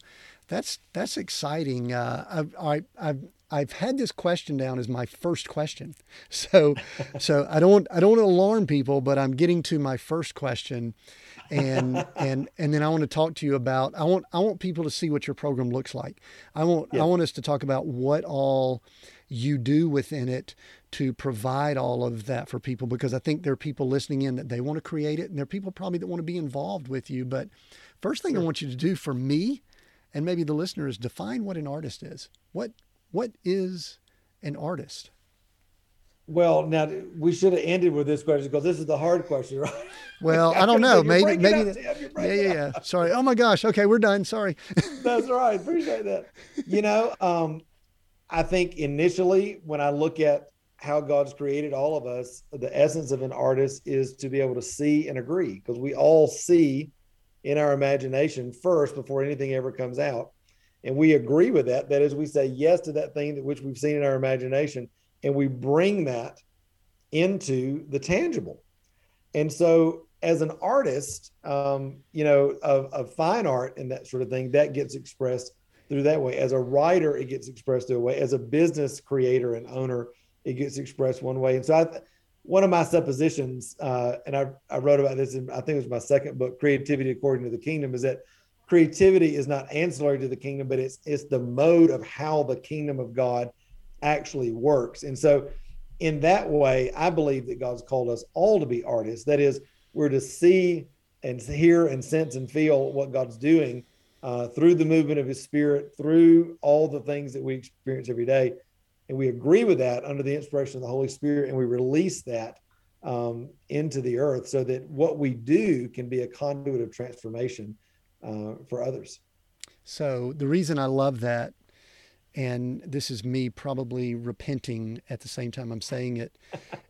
that's, that's exciting. Uh, I've, I, I've, I've had this question down as my first question. So, so I don't, I don't want to alarm people, but I'm getting to my first question. And, and, and then I want to talk to you about, I want, I want people to see what your program looks like. I want, yeah. I want us to talk about what all you do within it to provide all of that for people, because I think there are people listening in that they want to create it, and there are people probably that want to be involved with you. But first thing sure. I want you to do for me and maybe the listener is define what an artist is. What, what is an artist? Well, now we should have ended with this question because this is the hard question, right? Well, I don't know. Maybe, maybe. Up, Tim, yeah, yeah, yeah. Sorry. Oh my gosh. Okay, we're done. Sorry. That's right. Appreciate that. You know, um, I think initially when I look at how God's created all of us, the essence of an artist is to be able to see and agree, because we all see in our imagination first before anything ever comes out, and we agree with that. That is, we say yes to that thing that which we've seen in our imagination. And we bring that into the tangible. And so as an artist, um, you know, of, of fine art and that sort of thing, that gets expressed through that way. As a writer, it gets expressed through a way. As a business creator and owner, it gets expressed one way. And so I, one of my suppositions, uh, and I, I wrote about this in, I think it was my second book, Creativity According to the Kingdom, is that creativity is not ancillary to the kingdom, but it's it's the mode of how the kingdom of God actually works. And so in that way, I believe that God's called us all to be artists. That is, we're to see and hear and sense and feel what God's doing uh, through the movement of his spirit, through all the things that we experience every day. And we agree with that under the inspiration of the Holy Spirit, and we release that um, into the earth so that what we do can be a conduit of transformation uh, for others. So the reason I love that, and this is me probably repenting at the same time I'm saying it.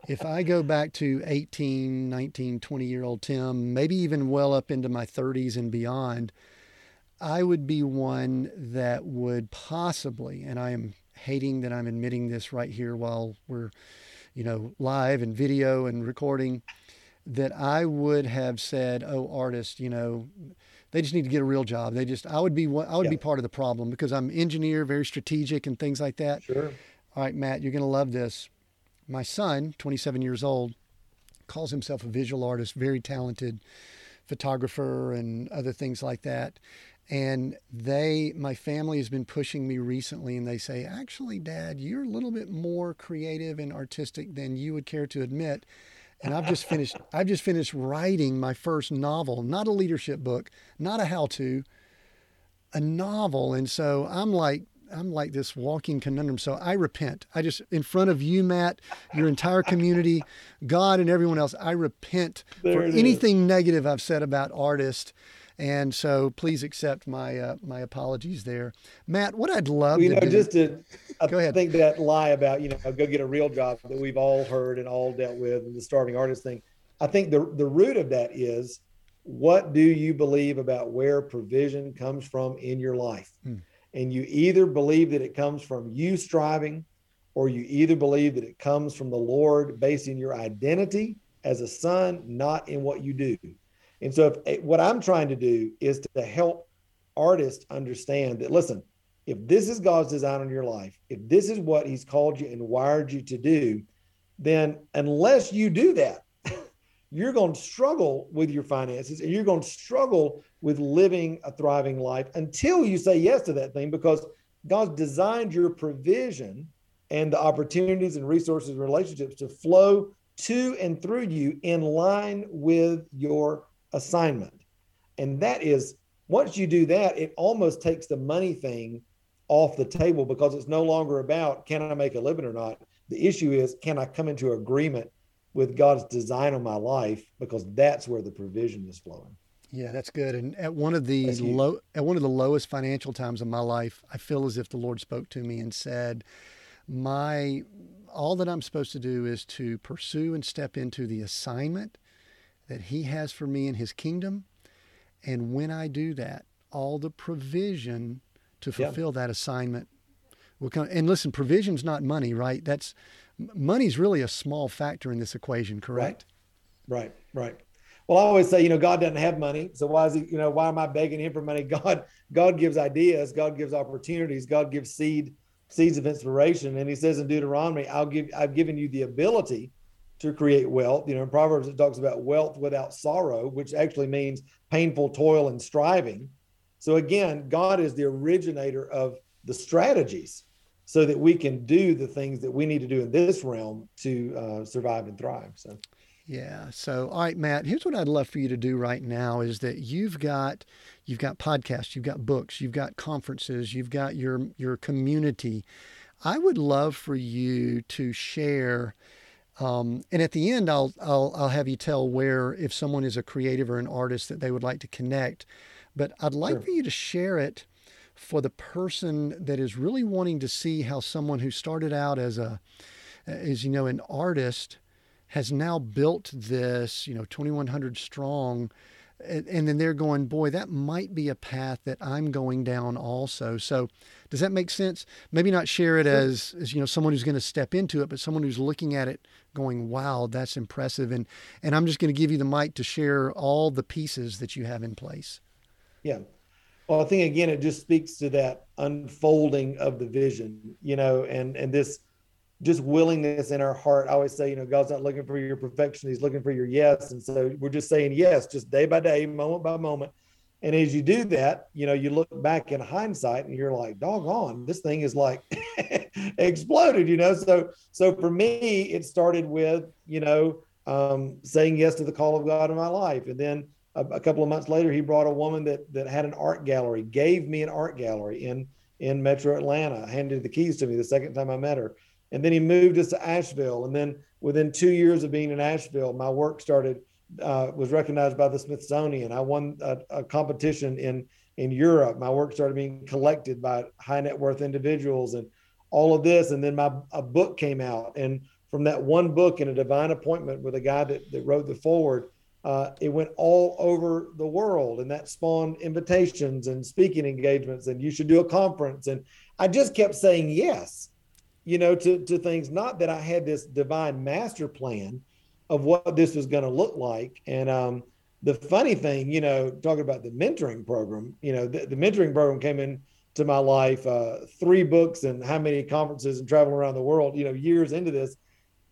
If I go back to eighteen, nineteen, twenty-year-old Tim, maybe even well up into my thirties and beyond, I would be one that would possibly, and I am hating that I'm admitting this right here while we're, you know, live and video and recording, that I would have said, oh, artist, you know, they just need to get a real job. They just, I would be, I would yeah. be part of the problem because I'm an engineer, very strategic and things like that. Sure. All right, Matt, you're going to love this. My son, twenty-seven years old, calls himself a visual artist, very talented photographer and other things like that. And they, my family has been pushing me recently, and they say, actually, Dad, you're a little bit more creative and artistic than you would care to admit. And I've just finished, I've just finished writing my first novel, not a leadership book, not a how-to, a novel. And so I'm like, I'm like this walking conundrum. So I repent. I just, in front of you, Matt, your entire community, God and everyone else, I repent there for anything negative I've said about artists. And so please accept my uh, my apologies there. Matt, what I'd love well, you to know, do... just to go ahead. I think that lie about, you know, go get a real job that we've all heard and all dealt with, and the starving artist thing, I think the the root of that is, what do you believe about where provision comes from in your life? Hmm. And you either believe that it comes from you striving, or you either believe that it comes from the Lord based in your identity as a son, not in what you do. And so if, what I'm trying to do is to help artists understand that, listen, if this is God's design on your life, if this is what he's called you and wired you to do, then unless you do that, you're going to struggle with your finances, and you're going to struggle with living a thriving life until you say yes to that thing, because God's designed your provision and the opportunities and resources and relationships to flow to and through you in line with your assignment. And that is, once you do that, it almost takes the money thing off the table, because it's no longer about, can I make a living or not? The issue is, can I come into agreement with God's design on my life, because that's where the provision is flowing. Yeah, that's good. And at one of the low, at one of the lowest financial times of my life, I feel as if the Lord spoke to me and said, "My, all that I'm supposed to do is to pursue and step into the assignment that He has for me in His kingdom. And when I do that, all the provision to fulfill yeah. that assignment will come." And listen, provision's not money, right? That's Money's really a small factor in this equation, correct? Right, right, right. Well, I always say, you know, God doesn't have money. So why is he, you know, why am I begging him for money? God, God gives ideas. God gives opportunities. God gives seed, seeds of inspiration. And he says in Deuteronomy, I'll give, I've given you the ability to create wealth. You know, in Proverbs, it talks about wealth without sorrow, which actually means painful toil and striving. So again, God is the originator of the strategies, so that we can do the things that we need to do in this realm to uh, survive and thrive. So, yeah. So, all right, Matt, here's what I'd love for you to do right now is that you've got, you've got podcasts, you've got books, you've got conferences, you've got your, your community. I would love for you to share. Um, and at the end, I'll, I'll, I'll have you tell where, if someone is a creative or an artist, that they would like to connect, but I'd like sure. for you to share it for the person that is really wanting to see how someone who started out as a, as you know, an artist has now built this, you know, twenty-one hundred strong, and, and then they're going, boy, that might be a path that I'm going down also. So does that make sense? Maybe not share it as, as you know, someone who's going to step into it, but someone who's looking at it going, wow, that's impressive. And, and I'm just going to give you the mic to share all the pieces that you have in place. Yeah. Well, I think, again, it just speaks to that unfolding of the vision, you know, and, and this just willingness in our heart. I always say, you know, God's not looking for your perfection. He's looking for your yes. And so we're just saying yes, just day by day, moment by moment. And as you do that, you know, you look back in hindsight and you're like, doggone, this thing is like exploded, you know. So so for me, it started with, you know, um, saying yes to the call of God in my life. And then a couple of months later, he brought a woman that that had an art gallery, gave me an art gallery in, in Metro Atlanta, handed the keys to me the second time I met her. And then he moved us to Asheville. And then within two years of being in Asheville, my work started, uh, was recognized by the Smithsonian. I won a, a competition in, in Europe. My work started being collected by high net worth individuals and all of this. And then my a book came out. And from that one book and a divine appointment with a guy that, that wrote the foreword, Uh, it went all over the world, and that spawned invitations and speaking engagements, and you should do a conference. And I just kept saying yes, you know, to, to things, not that I had this divine master plan of what this was going to look like. And um, the funny thing, you know, talking about the mentoring program, you know, the, the mentoring program came into my life, uh, three books and how many conferences and traveling around the world, you know, years into this.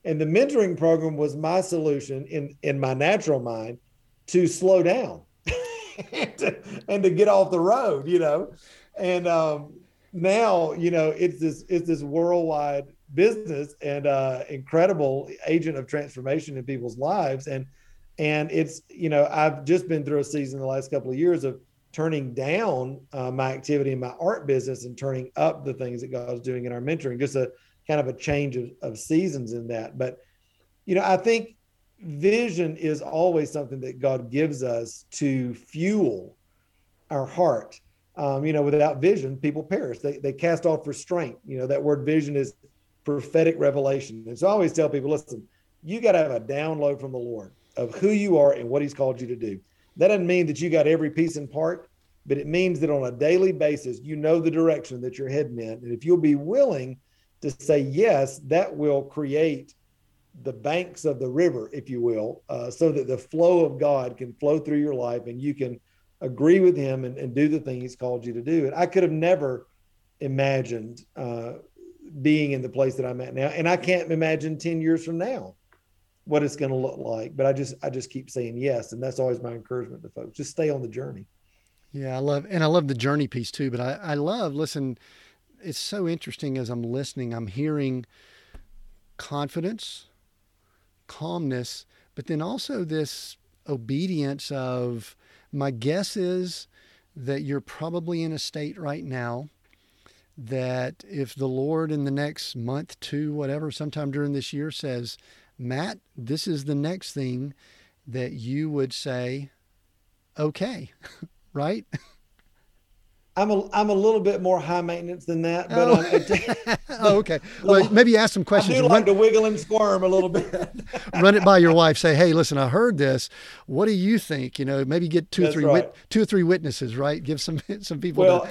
And the mentoring program was my solution in, in my natural mind to slow down and, to, and to get off the road, you know. And um, now, you know, it's this it's this worldwide business and uh, incredible agent of transformation in people's lives. And and it's, you know, I've just been through a season the last couple of years of turning down uh, my activity in my art business and turning up the things that God's doing in our mentoring. Just a kind of a change of, of seasons in that. But, you know, I think vision is always something that God gives us to fuel our heart. Um, you know, without vision, people perish. They they cast off restraint. You know, that word vision is prophetic revelation. And so I always tell people, listen, you got to have a download from the Lord of who you are and what he's called you to do. That doesn't mean that you got every piece and part, but it means that on a daily basis, you know the direction that you're heading in. And if you'll be willing to say yes, that will create the banks of the river, if you will, uh, so that the flow of God can flow through your life and you can agree with him and, and do the thing he's called you to do. And I could have never imagined uh, being in the place that I'm at now. And I can't imagine ten years from now what it's going to look like. But I just I just keep saying yes. And that's always my encouragement to folks. Just stay on the journey. Yeah, I love, and I love the journey piece too. But I, I love, listen, it's so interesting as I'm listening, I'm hearing confidence, calmness, but then also this obedience of, my guess is that you're probably in a state right now that if the Lord in the next month, two, whatever, sometime during this year says, Matt, this is the next thing, that you would say, okay. Right? I'm a I'm a little bit more high maintenance than that, but oh, I'm, oh okay. Well, maybe ask some questions. I do like run, to wiggle and squirm a little bit. Run it by your wife. Say, hey, listen, I heard this. What do you think? You know, maybe get two, That's three, right. wit, two or three witnesses. Right? Give some some people. Well, to...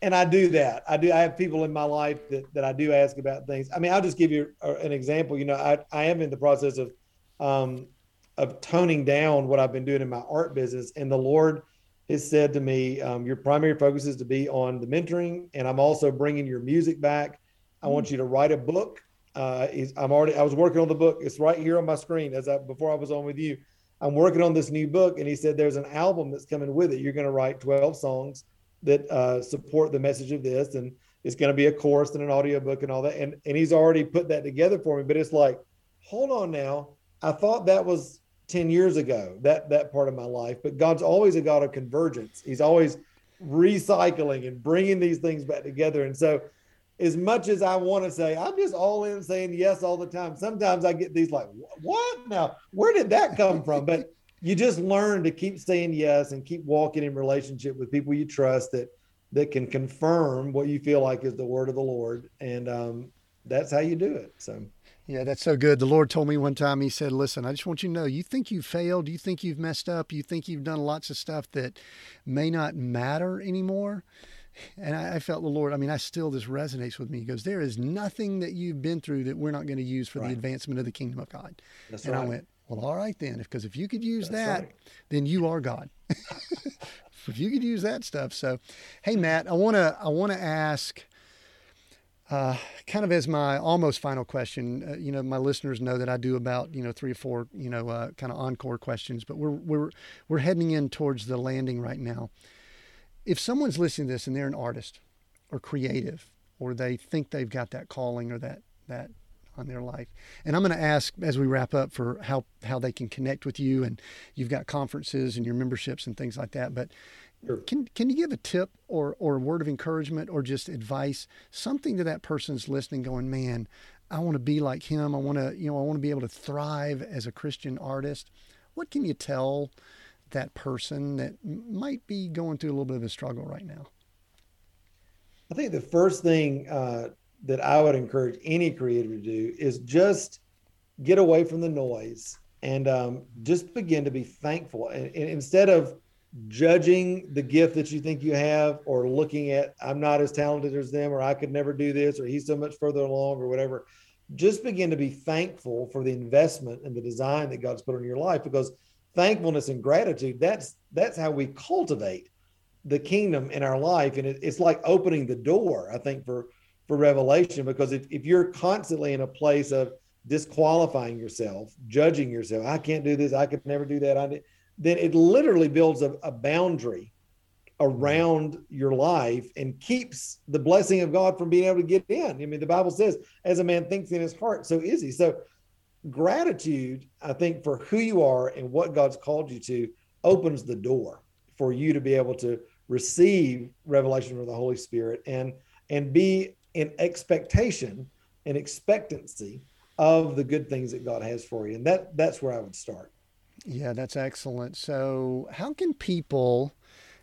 and I do that. I do. I have people in my life that, that I do ask about things. I mean, I'll just give you an example. You know, I I am in the process of um of toning down what I've been doing in my art business, and the Lord has said to me, um, your primary focus is to be on the mentoring, and I'm also bringing your music back. I mm. want you to write a book. Uh, is, I'm already, I was working on the book. It's right here on my screen as I, before I was on with you. I'm working on this new book, and he said, there's an album that's coming with it. You're going to write twelve songs that uh, support the message of this, and it's going to be a course and an audio book and all that. And, and he's already put that together for me, but it's like, hold on now. I thought that was ten years ago, that that part of my life. But God's always a God of convergence. He's always recycling and bringing these things back together. And so as much as I want to say, I'm just all in saying yes all the time, sometimes I get these like, what? Now, where did that come from? But you just learn to keep saying yes and keep walking in relationship with people you trust that that can confirm what you feel like is the word of the Lord. And um, that's how you do it. So. Yeah, that's so good. The Lord told me one time, he said, listen, I just want you to know, you think you've failed, you think you've messed up, you think you've done lots of stuff that may not matter anymore. And I, I felt the Lord, I mean, I still, this resonates with me. He goes, there is nothing that you've been through that we're not going to use for right. the advancement of the kingdom of God. That's and right. I went, well, all right then, because if you could use that's that, right. then you are God. If you could use that stuff. So, hey, Matt, I want to, I want to ask... Uh, kind of as my almost final question, uh, you know, my listeners know that I do about, you know, three or four, you know, uh, kind of encore questions, but we're, we're, we're heading in towards the landing right now. If someone's listening to this and they're an artist or creative, or they think they've got that calling or that, that on their life. And I'm going to ask as we wrap up for how, how they can connect with you, and you've got conferences and your memberships and things like that, but Sure. Can can you give a tip or, or a word of encouragement or just advice, something to that person's listening going, man, I want to be like him. I want to, you know, I want to be able to thrive as a Christian artist. What can you tell that person that might be going through a little bit of a struggle right now? I think the first thing uh, that I would encourage any creator to do is just get away from the noise and um, just begin to be thankful. And, and instead of judging the gift that you think you have, or looking at, I'm not as talented as them, or I could never do this, or he's so much further along, or whatever, just begin to be thankful for the investment and the design that God's put on your life, because thankfulness and gratitude, that's that's how we cultivate the kingdom in our life. And it, it's like opening the door, I think, for for revelation, because if, if you're constantly in a place of disqualifying yourself, judging yourself, I can't do this, I could never do that, I did then it literally builds a, a boundary around your life and keeps the blessing of God from being able to get in. I mean, the Bible says, as a man thinks in his heart, so is he. So gratitude, I think, for who you are and what God's called you to, opens the door for you to be able to receive revelation from the Holy Spirit and, and be in expectation and expectancy of the good things that God has for you. And that that's where I would start. Yeah, that's excellent. So how can people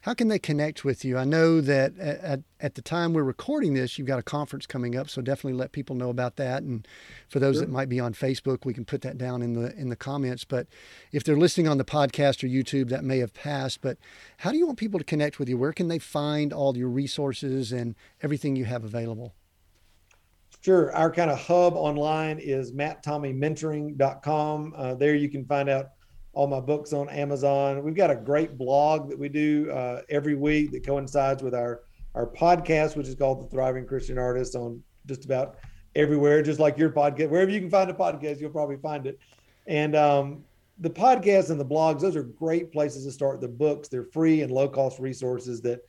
how can they connect with you? I know that at, at the time we're recording this, you've got a conference coming up, so definitely let people know about that. And for those sure. that might be on Facebook, we can put that down in the in the comments. But if they're listening on the podcast or YouTube, that may have passed. But how do you want people to connect with you? Where can they find all your resources and everything you have available? Sure. Our kind of hub online is matt tommy mentoring dot com. Uh, there you can find out all my books on Amazon. We've got a great blog that we do uh, every week that coincides with our, our podcast, which is called The Thriving Christian Artist, on just about everywhere, just like your podcast. Wherever you can find a podcast, you'll probably find it. And um, the podcast and the blogs, those are great places to start the books. They're free and low-cost resources that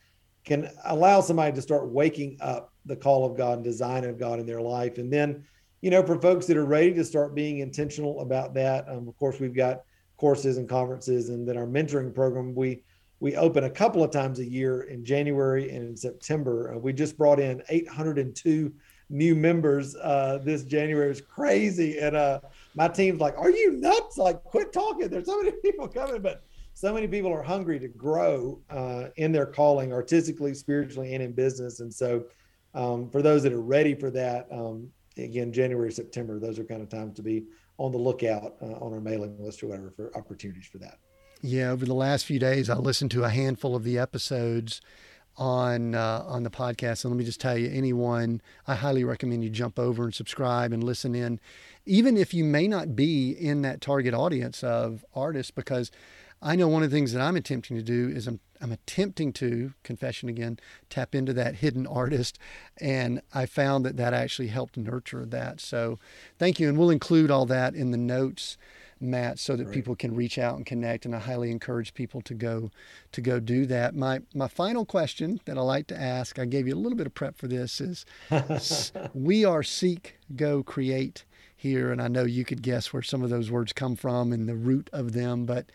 can allow somebody to start waking up the call of God and design of God in their life. And then, you know, for folks that are ready to start being intentional about that, um, of course, we've got courses and conferences, and then our mentoring program, we we open a couple of times a year in January and in September. Uh, we just brought in eight hundred two new members uh, this January. It was crazy. And uh, my team's like, are you nuts? Like, quit talking. There's so many people coming, but so many people are hungry to grow uh, in their calling, artistically, spiritually, and in business. And so um, for those that are ready for that, um, again, January, September, those are kind of times to be on the lookout uh, on our mailing list or whatever for opportunities for that. Yeah. Over the last few days, I listened to a handful of the episodes on, uh, on the podcast. And let me just tell you, anyone, I highly recommend you jump over and subscribe and listen in, even if you may not be in that target audience of artists, because I know one of the things that I'm attempting to do is I'm, I'm attempting to, confession again, tap into that hidden artist. And I found that that actually helped nurture that. So thank you. And we'll include all that in the notes, Matt, so that Great. People can reach out and connect. And I highly encourage people to go to go do that. My my final question that I like to ask, I gave you a little bit of prep for this, is we are Seek, Go, Create here. And I know you could guess where some of those words come from and the root of them, but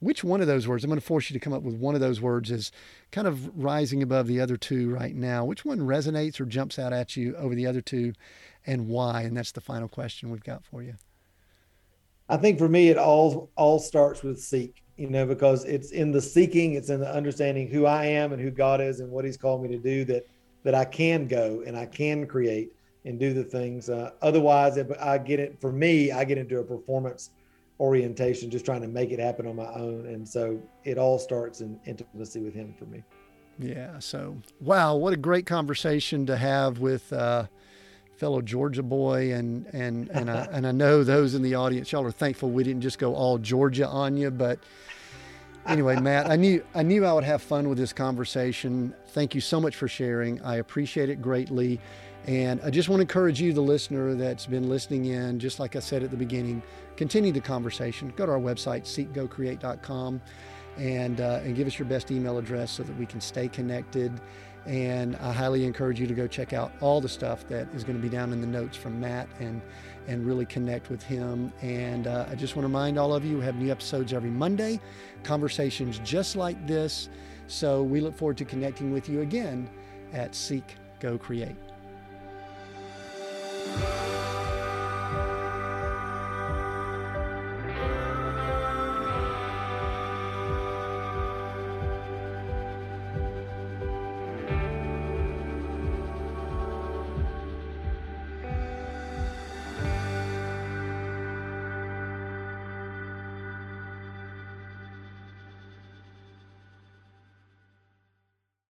which one of those words, I'm going to force you to come up with one of those words, is kind of rising above the other two right now. Which one resonates or jumps out at you over the other two, and why? And that's the final question we've got for you. I think for me, it all all starts with seek, you know, because it's in the seeking, it's in the understanding who I am and who God is and what he's called me to do, that that I can go and I can create and do the things. Uh, otherwise, if I get it, for me, I get into a performance orientation, just trying to make it happen on my own. And so it all starts in intimacy with him for me. Yeah. So, wow. What a great conversation to have with uh fellow Georgia boy. And, and, and I, and I know those in the audience, y'all are thankful we didn't just go all Georgia on you, but anyway, Matt, I knew, I knew I would have fun with this conversation. Thank you so much for sharing. I appreciate it greatly. And I just want to encourage you, the listener that's been listening in, just like I said at the beginning, continue the conversation. Go to our website, seek go create dot com, and, uh, and give us your best email address so that we can stay connected. And I highly encourage you to go check out all the stuff that is going to be down in the notes from Matt, and, and really connect with him. And uh, I just want to remind all of you, we have new episodes every Monday, conversations just like this. So we look forward to connecting with you again at Seek Go Create.